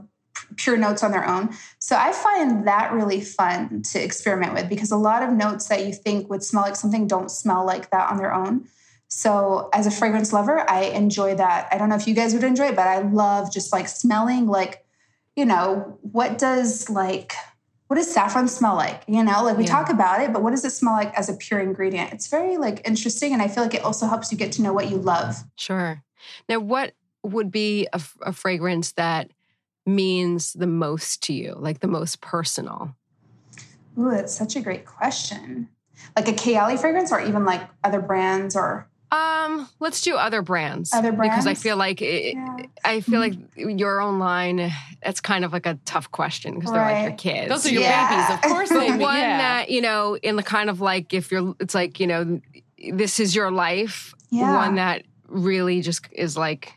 pure notes on their own. So I find that really fun to experiment with because a lot of notes that you think would smell like something don't smell like that on their own. So as a fragrance lover, I enjoy that. I don't know if you guys would enjoy it, but I love just like smelling like, you know, what does like, what does saffron smell like? You know, like we yeah. talk about it, but what does it smell like as a pure ingredient? It's very like interesting. And I feel like it also helps you get to know what you love. Sure. Now, what would be a, a fragrance that means the most to you, like the most personal? Ooh, that's such a great question. Like a Kayali fragrance or even like other brands or? Um, let's do other brands. Other brands? Because I feel like, it, yeah. I feel like your own line, it's kind of like a tough question because right. they're like your kids. Those are your yeah. babies, of course. They One yeah. that, you know, in the kind of like, if you're, it's like, you know, this is your life. Yeah. One that really just is like,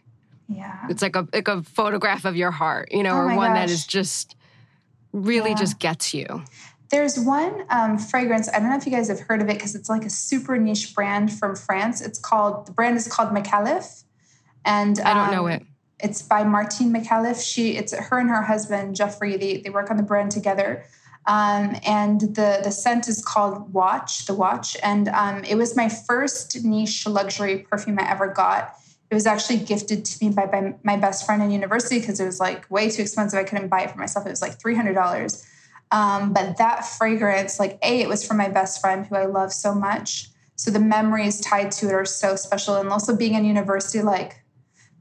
yeah, it's like a like a photograph of your heart, you know, oh or one gosh. that is just really yeah. just gets you. There's one um, fragrance. I don't know if you guys have heard of it because it's like a super niche brand from France. It's called the brand is called Micallef, and um, I don't know it. It's by Martine Micallef. She it's her and her husband Jeffrey. They they work on the brand together, um, and the the scent is called Watch the Watch, and um, it was my first niche luxury perfume I ever got. It was actually gifted to me by, by my best friend in university because it was like way too expensive. I couldn't buy it for myself. It was like three hundred dollars. Um, but that fragrance, like A, it was from my best friend who I love so much. So the memories tied to it are so special. And also being in university, like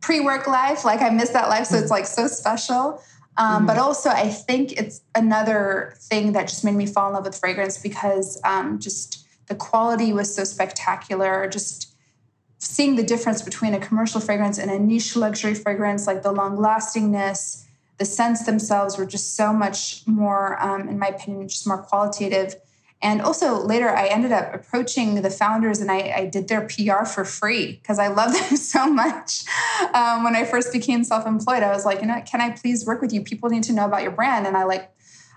pre-work life, like I miss that life. So it's like so special. Um, mm-hmm. But also I think it's another thing that just made me fall in love with fragrance because um, just the quality was so spectacular. Just seeing the difference between a commercial fragrance and a niche luxury fragrance, like the long lastingness, the scents themselves were just so much more, um, in my opinion, just more qualitative. And also later I ended up approaching the founders and I, I did their P R for free because I love them so much. Um, when I first became self-employed, I was like, you know, can I please work with you? People need to know about your brand. And I like,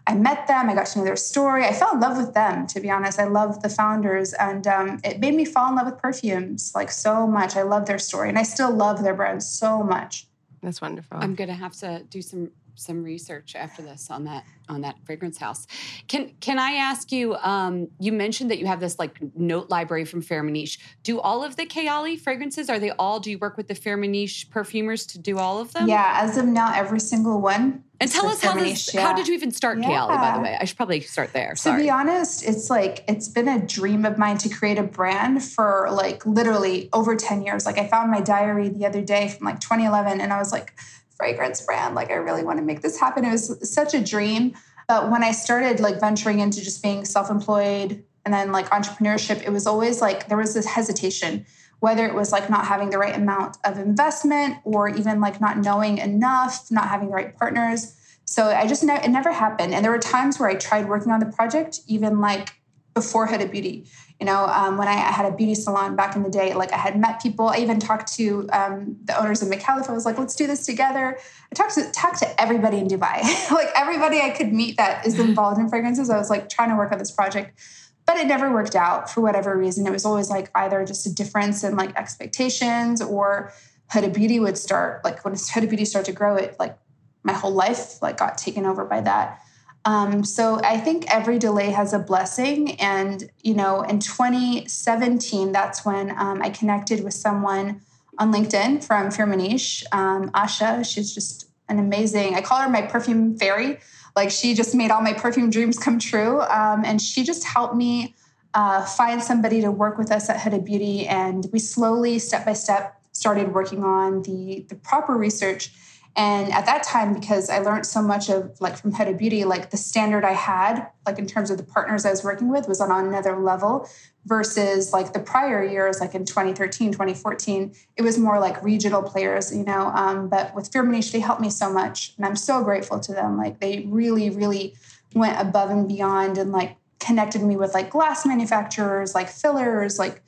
I met them. I got to know their story. I fell in love with them, to be honest. I love the founders. And um, it made me fall in love with perfumes, like, so much. I love their story. And I still love their brand so much. That's wonderful. I'm going to have to do some some research after this on that on that fragrance house. Can can I ask you, um, you mentioned that you have this, like, note library from Firmenich. Do all of the Kayali fragrances, are they all, do you work with the Firmenich perfumers to do all of them? Yeah, as of now, every single one. And tell us, how, this, yeah. how did you even start yeah. Kayali, by the way? I should probably start there. Sorry. To be honest, it's like, it's been a dream of mine to create a brand for like literally over ten years. Like I found my diary the other day from like twenty eleven and I was like, fragrance brand, like I really want to make this happen. It was such a dream. But when I started like venturing into just being self-employed and then like entrepreneurship, it was always like, there was this hesitation, whether it was like not having the right amount of investment or even like not knowing enough, not having the right partners. So I just, ne- it never happened. And there were times where I tried working on the project, even like before Huda Beauty, you know, um, when I, I had a beauty salon back in the day, like I had met people, I even talked to um, the owners of Micallef. I was like, let's do this together. I talked to, talked to everybody in Dubai, like everybody I could meet that is involved in fragrances. I was like trying to work on this project. But it never worked out for whatever reason. It was always like either just a difference in like expectations or Huda Beauty would start, like when Huda Beauty started to grow, it like my whole life like got taken over by that. Um, so I think every delay has a blessing. And, you know, in twenty seventeen, that's when um, I connected with someone on LinkedIn from Firmenich, um, Asha. She's just an amazing, I call her my perfume fairy. Like she just made all my perfume dreams come true. Um, and she just helped me uh, find somebody to work with us at Huda Beauty. And we slowly, step by step, started working on the, the proper research. And at that time, because I learned so much of like from Huda Beauty, like the standard I had, like in terms of the partners I was working with, was on, on another level versus like the prior years, like in twenty thirteen, twenty fourteen, it was more like regional players, you know. Um, but with Firmenich, they helped me so much, and I'm so grateful to them. Like they really, really went above and beyond and like connected me with like glass manufacturers, like fillers, like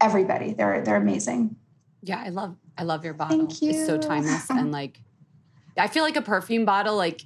everybody. They're they're amazing. Yeah, I love I love your bottle. Thank you. It's so timeless and like. I feel like a perfume bottle, like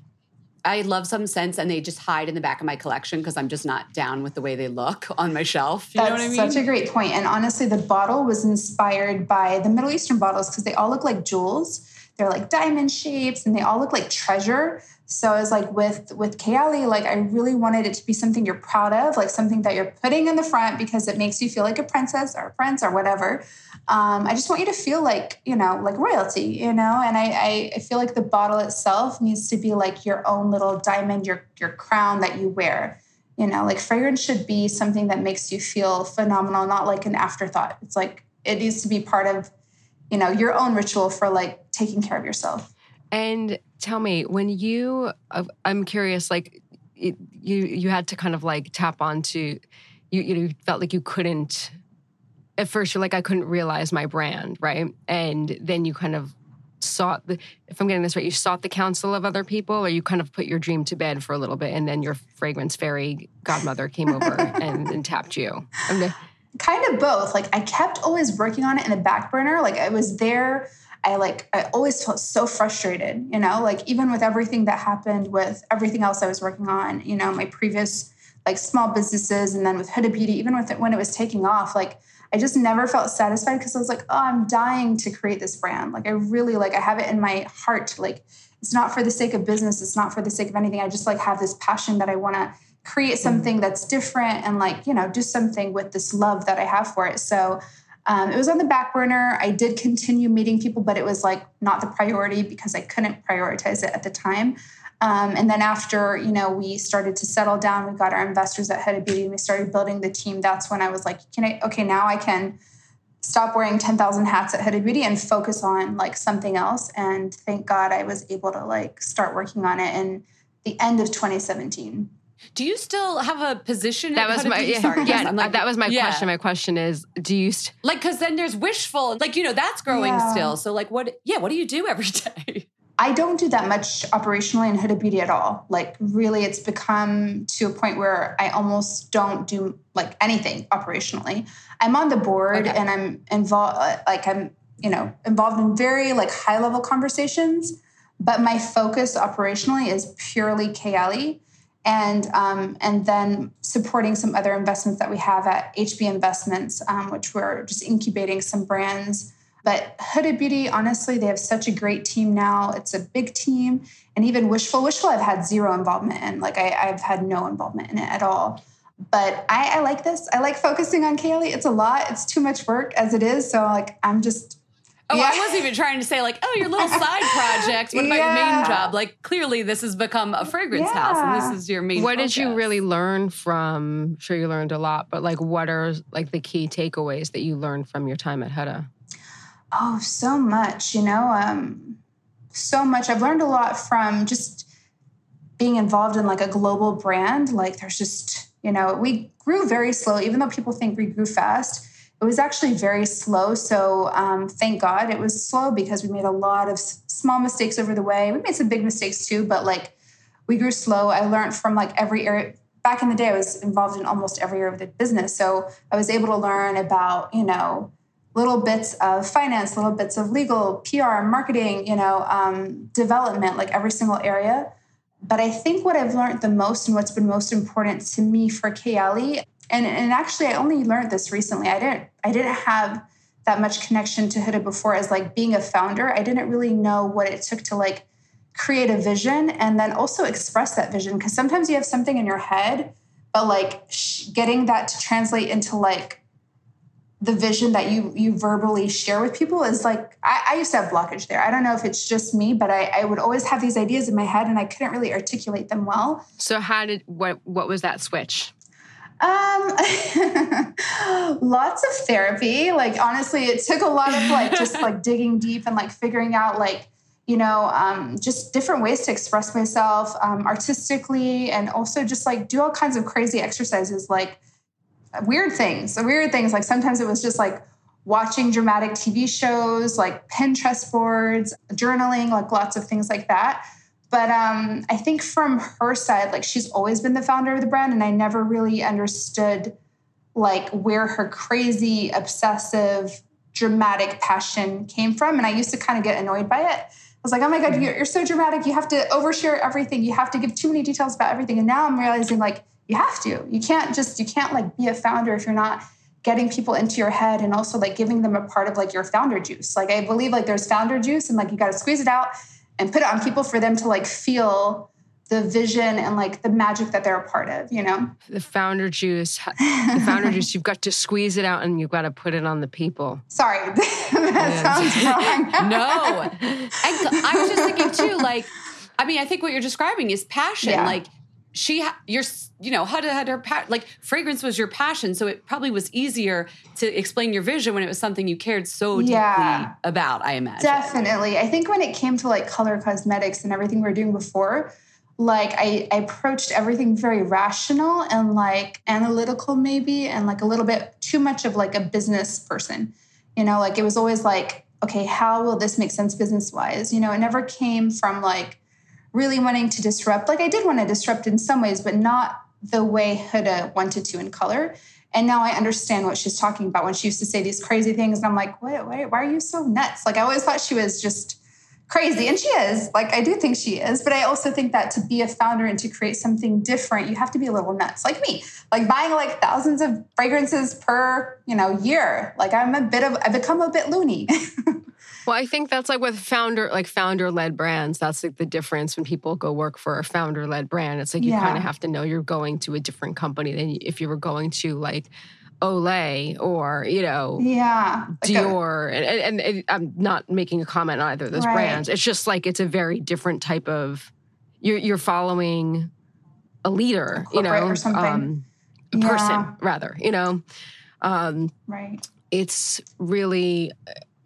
I love some scents and they just hide in the back of my collection because I'm just not down with the way they look on my shelf. You That's know what I mean? Such a great point. And honestly, the bottle was inspired by the Middle Eastern bottles because they all look like jewels. They're like diamond shapes and they all look like treasure. So I was like with, with Kayali, like I really wanted it to be something you're proud of, like something that you're putting in the front because it makes you feel like a princess or a prince or whatever. Um, I just want you to feel like, you know, like royalty, you know? And I, I, I feel like the bottle itself needs to be like your own little diamond, your, your crown that you wear, you know, like fragrance should be something that makes you feel phenomenal, not like an afterthought. It's like, it needs to be part of, you know, your own ritual for like taking care of yourself. And tell me, when you, I'm curious, like it, you, you had to kind of like tap onto, you, you felt like you couldn't, at first you're like, I couldn't realize my brand, right? And then you kind of sought, the, if I'm getting this right, you sought the counsel of other people, or you kind of put your dream to bed for a little bit and then your fragrance fairy godmother came over and, and tapped you. I'm the, kind of both. Like I kept always working on it in the back burner. Like I was there. I like, I always felt so frustrated, you know, like even with everything that happened with everything else I was working on, you know, my previous like small businesses and then with Huda Beauty, even with it, when it was taking off, like I just never felt satisfied because I was like, oh, I'm dying to create this brand. Like I really like, I have it in my heart. Like it's not for the sake of business. It's not for the sake of anything. I just like have this passion that I want to create something that's different and like, you know, do something with this love that I have for it. So um, it was on the back burner. I did continue meeting people, but it was like not the priority because I couldn't prioritize it at the time. Um, and then after, you know, we started to settle down, we got our investors at Huda Beauty and we started building the team. That's when I was like, can I, okay, now I can stop wearing ten thousand hats at Huda Beauty and focus on like something else. And thank God I was able to like start working on it in the end of twenty seventeen. Do you still have a position? That was my yeah, sorry, yeah like, that was my yeah. question. My question is, do you st- like? Because then there's Wishful, like you know, that's growing yeah. still. So like, what? Yeah, what do you do every day? I don't do that much operationally in Huda Beauty at all. Like, really, it's become to a point where I almost don't do like anything operationally. I'm on the board okay. and I'm involved. Like, I'm you know involved in very like high level conversations, but my focus operationally is purely Kayali. And um, and then supporting some other investments that we have at H B Investments, um, which we're just incubating some brands. But Huda Beauty, honestly, they have such a great team now. It's a big team. And even Wishful, Wishful I've had zero involvement in. Like I, I've had no involvement in it at all. But I, I like this. I like focusing on Kayali. It's a lot. It's too much work as it is. So like I'm just... Oh, yeah. I wasn't even trying to say like, oh, your little side project. What about yeah. your main job? Like, clearly this has become a fragrance yeah. house and this is your main What focus. Did you really learn from, I'm sure you learned a lot, but like what are like the key takeaways that you learned from your time at Huda? Oh, so much, you know, um, so much. I've learned a lot from just being involved in like a global brand. Like there's just, you know, we grew very slow, even though people think we grew fast. It was actually very slow. So um, thank God it was slow because we made a lot of s- small mistakes over the way. We made some big mistakes too, but like we grew slow. I learned from like every area. Back in the day, I was involved in almost every area of the business. So I was able to learn about, you know, little bits of finance, little bits of legal, P R, marketing, you know, um, development, like every single area. But I think what I've learned the most and what's been most important to me for Kayali, And and actually, I only learned this recently. I didn't I didn't have that much connection to Huda before as like being a founder. I didn't really know what it took to like create a vision and then also express that vision. Because sometimes you have something in your head, but like sh- getting that to translate into like the vision that you you verbally share with people is like, I, I used to have blockage there. I don't know if it's just me, but I, I would always have these ideas in my head and I couldn't really articulate them well. So how did, what what was that switch? Um, lots of therapy. Like, honestly, it took a lot of like, just like digging deep and like figuring out like, you know, um, just different ways to express myself um, artistically, and also just like do all kinds of crazy exercises, like weird things, weird things. Like sometimes it was just like watching dramatic T V shows, like Pinterest boards, journaling, like lots of things like that. But um, I think from her side, like she's always been the founder of the brand, and I never really understood like where her crazy, obsessive, dramatic passion came from. And I used to kind of get annoyed by it. I was like, oh my God, you're, you're so dramatic. You have to overshare everything. You have to give too many details about everything. And now I'm realizing like, you have to, you can't just, you can't like be a founder if you're not getting people into your head and also like giving them a part of like your founder juice. Like I believe like there's founder juice and like, you got to squeeze it out and put it on people for them to like feel the vision and like the magic that they're a part of, you know? The founder juice, the founder juice, you've got to squeeze it out and you've got to put it on the people. Sorry, that sounds wrong. No, I, I was just thinking too, like, I mean, I think what you're describing is passion. Yeah. Like she, you're, you know, Huda had her, like fragrance was your passion. So it probably was easier to explain your vision when it was something you cared so deeply yeah, about, I imagine. Definitely. I think when it came to like color cosmetics and everything we were doing before, like I, I approached everything very rational and like analytical maybe, and like a little bit too much of like a business person, you know, like it was always like, okay, how will this make sense business wise? You know, it never came from like really wanting to disrupt. Like I did want to disrupt in some ways, but not the way Huda wanted to in color. And now I understand what she's talking about when she used to say these crazy things. And I'm like, wait, wait, why are you so nuts? Like I always thought she was just crazy. And she is, like, I do think she is, but I also think that to be a founder and to create something different, you have to be a little nuts like me, like buying like thousands of fragrances per, you know, year. Like I'm a bit of, I become a bit loony. Well, I think that's like with founder, like founder led brands, that's like the difference when people go work for a founder led brand. It's like, you yeah. kind of have to know you're going to a different company than if you were going to like Olay or, you know, yeah, Dior. Okay. And, and, and I'm not making a comment on either of those right. brands. It's just like, it's a very different type of, you're, you're following a leader, a you know, or something. Um, yeah. person rather, you know, um, right. It's really,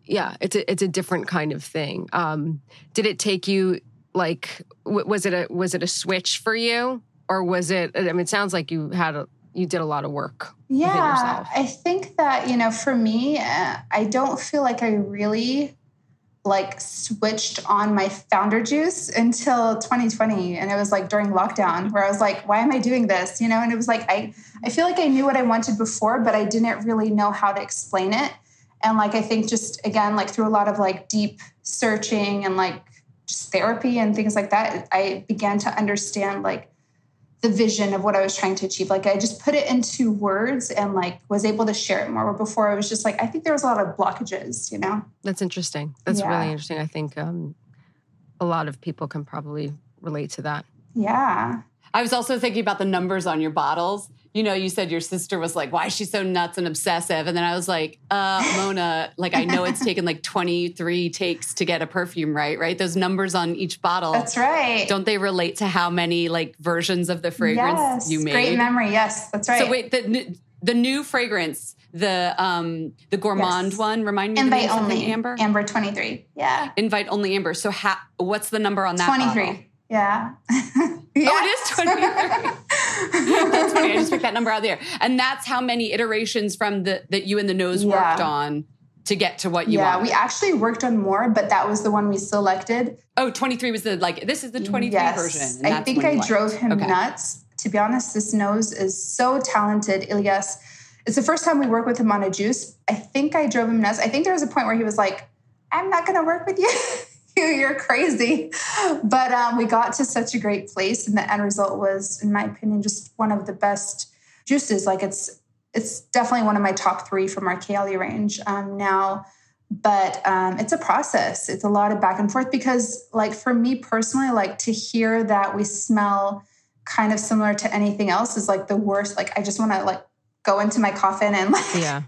yeah, it's a, it's a different kind of thing. Um, did it take you like, w- was it a, was it a switch for you or was it, I mean, it sounds like you had a, you did a lot of work. Yeah, I think that, you know, for me, uh, I don't feel like I really like switched on my founder juice until twenty twenty. And it was like during lockdown where I was like, why am I doing this? You know, and it was like, I, I feel like I knew what I wanted before, but I didn't really know how to explain it. And like, I think just again, like through a lot of like deep searching and like just therapy and things like that, I began to understand like the vision of what I was trying to achieve. Like I just put it into words and like was able to share it more. Where before I was just like, I think there was a lot of blockages, you know? That's interesting. That's yeah. really interesting. I think um, a lot of people can probably relate to that. Yeah. I was also thinking about the numbers on your bottles. You know, you said your sister was like, why is she so nuts and obsessive? And then I was like, uh, Mona, like I know it's taken like twenty-three takes to get a perfume right, right? Those numbers on each bottle. That's right. Don't they relate to how many like versions of the fragrance yes, you made? Great memory. Yes, that's right. So wait, the, the new fragrance, the um, the gourmand yes. one, remind me. Invite Only Amber? Amber twenty-three. Yeah. Invite Only Amber. So ha- what's the number on that twenty-three. Bottle? Yeah. Yeah. Oh, it is twenty-three. That's funny. I just picked that number out there. And that's how many iterations from the that you and the nose yeah. worked on to get to what you yeah, wanted. Yeah, we actually worked on more, but that was the one we selected. Oh, twenty-three was the, like, this is the twenty-three yes. version. And I think I drove him okay. nuts. To be honest, this nose is so talented, Ilyas. It's the first time we work with him on a juice. I think I drove him nuts. I think there was a point where he was like, I'm not going to work with you. You're crazy. But um, we got to such a great place. And the end result was, in my opinion, just one of the best juices. Like it's it's definitely one of my top three from our Kayali range um, now. But um, it's a process. It's a lot of back and forth because like for me personally, like to hear that we smell kind of similar to anything else is like the worst. Like I just want to like go into my coffin and like, yeah.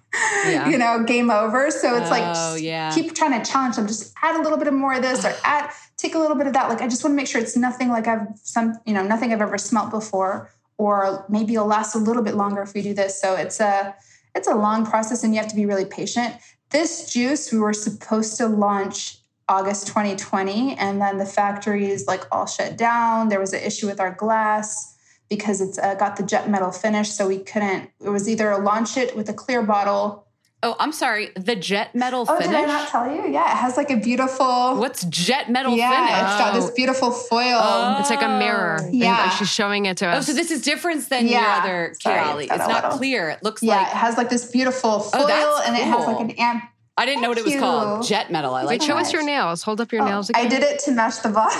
Yeah. you know, game over. So it's oh, like, just yeah. keep trying to challenge them. Just add a little bit of more of this or add, take a little bit of that. Like, I just want to make sure it's nothing like I've some, you know, nothing I've ever smelt before or maybe you'll last a little bit longer if we do this. So it's a, it's a long process and you have to be really patient. This juice, we were supposed to launch August twenty twenty. And then the factories like all shut down. There was an issue with our glass because it's uh, got the jet metal finish. So we couldn't, it was either launch it with a clear bottle. Oh, I'm sorry. The jet metal oh, finish? Oh, did I not tell you? Yeah, it has like a beautiful... What's jet metal yeah, finish? Yeah, it's got this beautiful foil. Oh. It's like a mirror. Yeah. And she's showing it to us. Oh, so this is different than yeah. your other Kayali. It's, it's not little. clear. It looks yeah, like... Yeah, it has like this beautiful foil oh, and cool. it has like an amp. I didn't Thank know what it was you. called. Jet metal. I like Wait, show us your nails. Hold up your oh, nails again. I did it to match the bottom.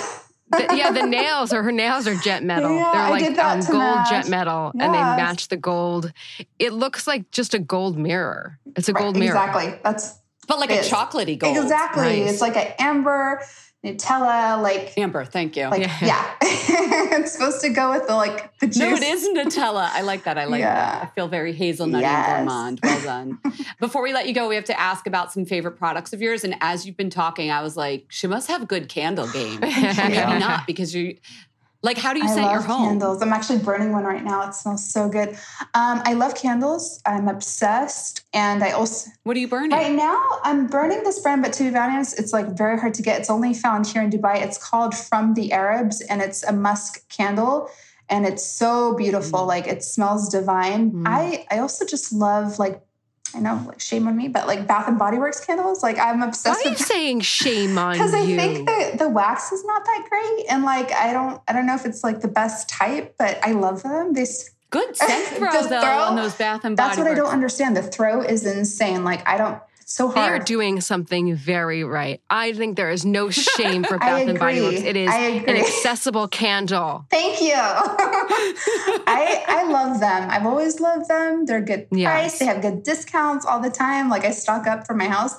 The, yeah, the nails or her nails are jet metal. Yeah, They're like I did that um, to gold match. jet metal, yes. and they match the gold. It looks like just a gold mirror. It's a right, gold mirror, exactly. That's but like a is. chocolatey gold, exactly. Nice. It's like an amber, Nutella, like amber. Thank you. Like, yeah, yeah. It's supposed to go with the like the juice. No, it is Nutella. I like that. I like yeah. that. I feel very hazelnutty yes. and gourmand. Well done. Before we let you go, we have to ask about some favorite products of yours. And as you've been talking, I was like, she must have good candle game. yeah. Maybe not because you. Like, how do you I set love your home? Candles. I'm actually burning one right now. It smells so good. Um, I love candles. I'm obsessed. And I also... What are you burning? Right now, I'm burning this brand, but to be honest, it's like very hard to get. It's only found here in Dubai. It's called From the Arabs, and it's a musk candle. And it's so beautiful. Mm. Like, it smells divine. Mm. I, I also just love, like, I know, like, shame on me, but like Bath and Body Works candles, like I'm obsessed with. Why are you with saying shame on you? Because I think that the wax is not that great. And like, I don't, I don't know if it's like the best type, but I love them. They Good scent throw, the though, throw, on those Bath and Body Works. That's what works. I don't understand. The throw is insane. Like, I don't, it's so hard. They are doing something very right. I think there is no shame for Bath and Body Works. It is an accessible candle. Thank you. I I love them. I've always loved them. They're good price. Yes. They have good discounts all the time. Like I stock up for my house.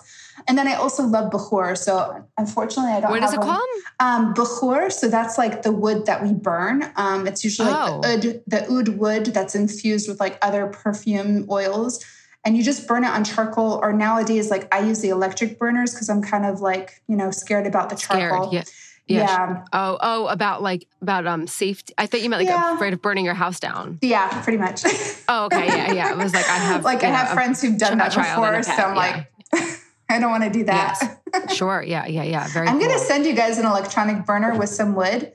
And then I also love Bukhour. So unfortunately, I don't. What have is it one. called? Um, Bukhour. So that's like the wood that we burn. Um, it's usually oh. like the oud, the oud wood that's infused with like other perfume oils. And you just burn it on charcoal. Or nowadays, like I use the electric burners because I'm kind of like, you know, scared about the charcoal. Scared, yeah. Yeah. yeah. Oh, oh, about like, about um safety. I thought you meant like yeah. afraid of burning your house down. Yeah, pretty much. oh, okay. Yeah, yeah. It was like I have. Like I know, have friends who've done that before. So I'm yeah. like, I don't want to do that. Yes. Sure. Yeah, yeah, yeah. Very I'm cool. going to send you guys an electronic burner with some wood,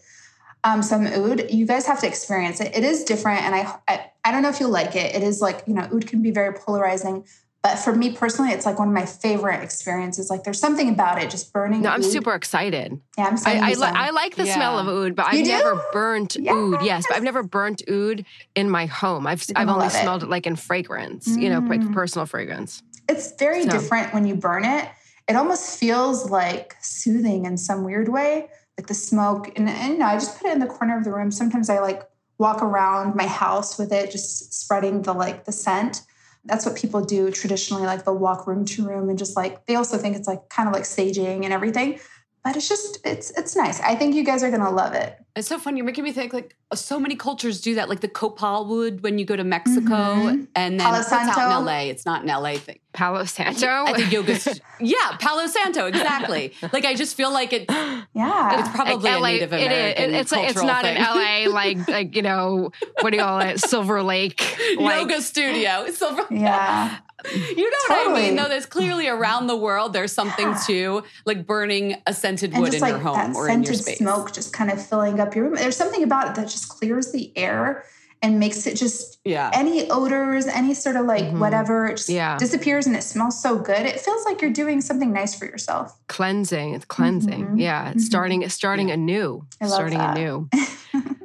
um, some oud. You guys have to experience it. It is different. And I, I, I don't know if you'll like it. It is like, you know, oud can be very polarizing. But for me personally, it's like one of my favorite experiences. Like there's something about it, just burning No, I'm oud. super excited. Yeah, I'm so I, I, li- I like the yeah. smell of oud, but you I've do? never burnt yes. oud. Yes, but I've never burnt oud in my home. I've I've only it. smelled it like in fragrance, mm. you know, like personal fragrance. It's very so. different when you burn it. It almost feels like soothing in some weird way, like the smoke. And, and you know, I just put it in the corner of the room. Sometimes I like walk around my house with it, just spreading the like the scent. That's what people do traditionally, like they'll walk room to room and just like, they also think it's like kind of like saging and everything, but it's just, it's, it's nice. I think you guys are going to love it. It's so fun. You're making me think like so many cultures do that. Like the copal wood when you go to Mexico mm-hmm. and then Palo it's Santo. out in L A. It's not an L A thing. Palo Santo? I think, I think yoga. yeah. Palo Santo. Exactly. Like, I just feel like it. Yeah. It's probably like L A, a Native American it, it, it's, cultural It's not thing. an L A like, like, you know, what do you call it? Silver Lake. Like. Yoga studio. Silver Yeah. You know totally. what I mean? Though there's clearly around the world, there's something yeah. to like burning a scented and wood in like your home or in your space. Smoke just kind of filling up your room. There's something about it that just clears the air and makes it just yeah. any odors, any sort of like mm-hmm. whatever, it just yeah. disappears and it smells so good. It feels like you're doing something nice for yourself. Cleansing. It's cleansing. Mm-hmm. Yeah. It's mm-hmm. starting, it's starting yeah. anew. I love starting that. anew.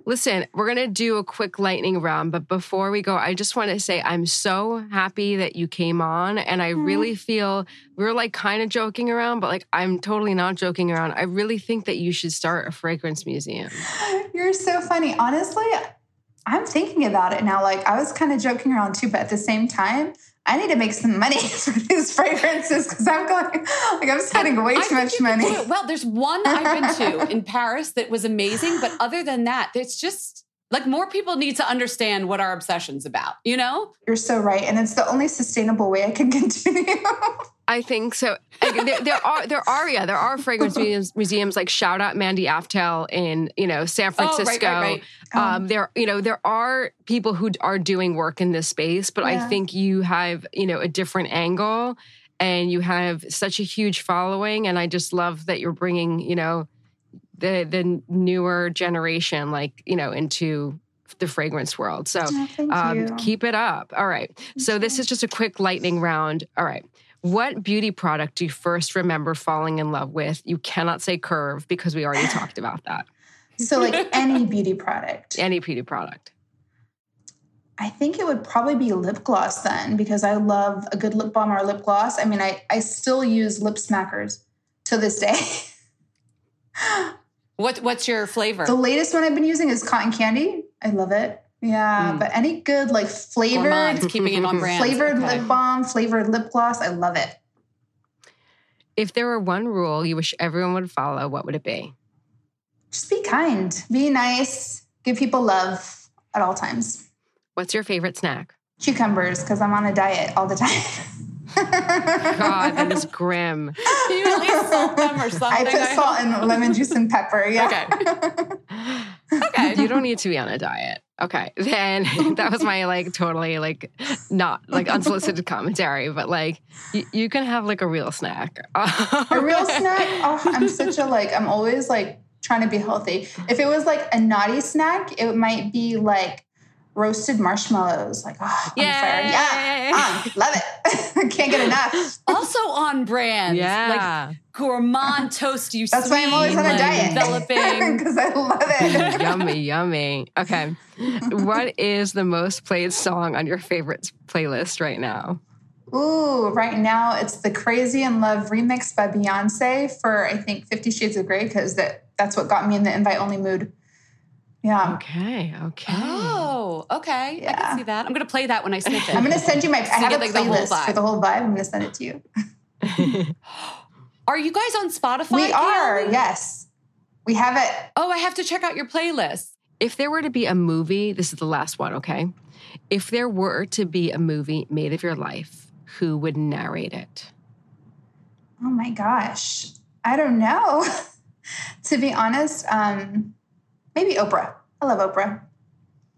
Listen, we're going to do a quick lightning round, but before we go, I just want to say I'm so happy that you came on and I mm-hmm. really feel we were like kind of joking around, but like I'm totally not joking around. I really think that you should start a fragrance museum. You're so funny. Honestly, I'm thinking about it now. Like I was kind of joking around too, but at the same time, I need to make some money for these fragrances because I'm going, like I'm spending way I too much money. Well, there's one I went to in Paris that was amazing. But other than that, it's just Like, more people need to understand what our obsession's about, you know? You're so right. And it's the only sustainable way I can continue. I think so. Like, there, there are, there are, yeah, there are fragrance museums, museums like shout out Mandy Aftel in, you know, San Francisco. Oh, right, right, right. Um, um, there, you know, there are people who are doing work in this space, but yeah. I think you have, you know, a different angle and you have such a huge following. And I just love that you're bringing, you know, the the newer generation, like, you know, into the fragrance world. So oh, um, keep it up. All right. Thank so you. This is just a quick lightning round. All right. What beauty product do you first remember falling in love with? You cannot say Curve because we already talked about that. So like any beauty product. Any beauty product. I think it would probably be lip gloss then, because I love a good lip balm or lip gloss. I mean, I, I still use Lip Smackers to this day. What What's your flavor? The latest one I've been using is cotton candy. I love it. Yeah, mm. but any good like flavored, Gourmand, keeping it on brand, flavored okay. lip balm, flavored lip gloss, I love it. If there were one rule you wish everyone would follow, what would it be? Just be kind, be nice, give people love at all times. What's your favorite snack? Cucumbers, because I'm on a diet all the time. God, that is grim. Can you at least salt them or something? I put salt and lemon juice and pepper, yeah. Okay. Okay. You don't need to be on a diet. Okay. Then that was my like totally like not like unsolicited commentary, but like you, you can have like a real snack. A real snack? Oh, I'm such a like, I'm always like trying to be healthy. If it was like a naughty snack, it might be like roasted marshmallows, like, oh, on fire. Yeah, um, love it. Can't get enough. Also on brand. Yeah. Like gourmand toast you That's sweet, why I'm always on like, a diet. Developing. Because I love it. Yummy, yummy. Okay. What is the most played song on your favorite playlist right now? Ooh, right now it's the Crazy in Love remix by Beyonce for, I think, Fifty Shades of Grey, because that, that's what got me in the invite-only mood. Yeah. Okay. Okay. Oh, okay. Yeah. I can see that. I'm going to play that when I sniff it. I'm going to send you my, I have a like playlist the for the whole vibe. I'm going to send it to you. Are you guys on Spotify? We are. Kayali? Yes. We have it. Oh, I have to check out your playlist. If there were to be a movie, this is the last one, okay? If there were to be a movie made of your life, who would narrate it? Oh my gosh. I don't know. To be honest, um... maybe Oprah. I love Oprah.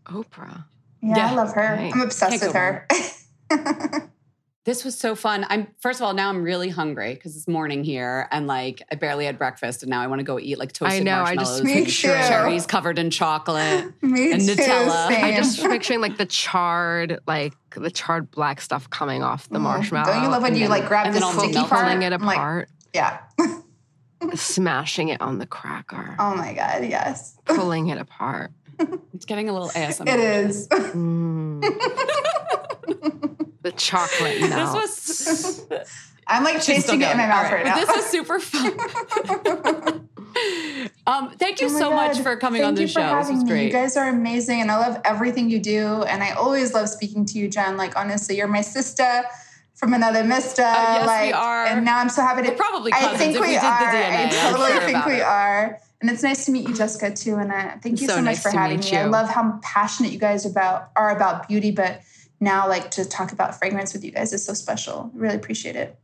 Oprah. Yeah, yeah. I love her. Right. I'm obsessed with her. This was so fun. I'm first of all, now I'm really hungry because it's morning here and like I barely had breakfast and now I want to go eat like toasted I know, marshmallows I just, with cherries covered in chocolate me and too, Nutella. Same. I'm just picturing like the charred, like the charred black stuff coming off the mm, marshmallow. Don't you love when you then, like grab the sticky part? Pulling it apart. Like, yeah. Smashing it on the cracker. Oh my God, yes. Pulling it apart. It's getting a little A S M R. It is. Mm. The chocolate melts. This was... I'm like chasing it in my mouth right, right now. But this was super fun. um, thank you oh so God. much for coming thank on the show. This was great. Me. You guys are amazing and I love everything you do. And I always love speaking to you, Jen. Like, honestly, you're my sister. From another Mista, uh, yes, like, we are. And now I'm so happy to. We're probably cousins I think if we, we did are. The D N A. I totally sure think we it. Are, and it's nice to meet you, Jessica, too. And I thank you so, so much nice for having me. You. I love how passionate you guys about are about beauty, but now like to talk about fragrance with you guys is so special. Really appreciate it.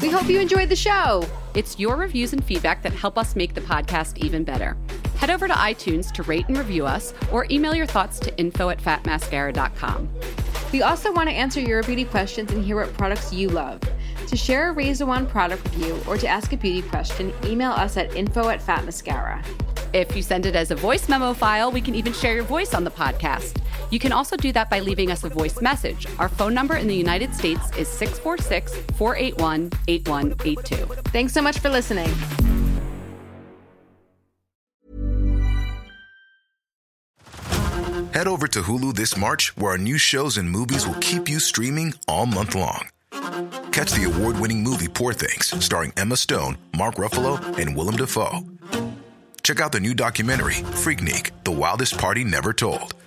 We hope you enjoyed the show. It's your reviews and feedback that help us make the podcast even better. Head over to iTunes to rate and review us or email your thoughts to info at fat mascara dot com. We also want to answer your beauty questions and hear what products you love. To share a Razor One product review or to ask a beauty question, email us at info at fat mascara. If you send it as a voice memo file, we can even share your voice on the podcast. You can also do that by leaving us a voice message. Our phone number in the United States is six four six, four eight one, eight one eight two. Thanks so much for listening. Head over to Hulu this March, where our new shows and movies will keep you streaming all month long. Catch the award-winning movie Poor Things, starring Emma Stone, Mark Ruffalo, and Willem Dafoe. Check out the new documentary, Freaknik, The Wildest Party Never Told,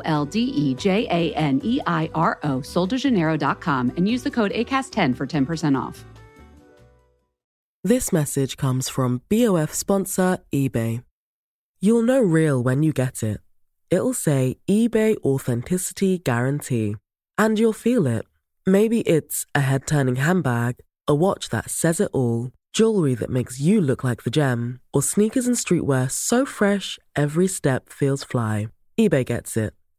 L L D E J A N E I R O, sol de janeiro dot com, and use the code A C A S T ten for ten percent off. This message comes from B O F sponsor eBay. You'll know real when you get it. It'll say eBay Authenticity Guarantee. And you'll feel it. Maybe it's a head-turning handbag, a watch that says it all, jewelry that makes you look like the gem, or sneakers and streetwear so fresh every step feels fly. eBay gets it.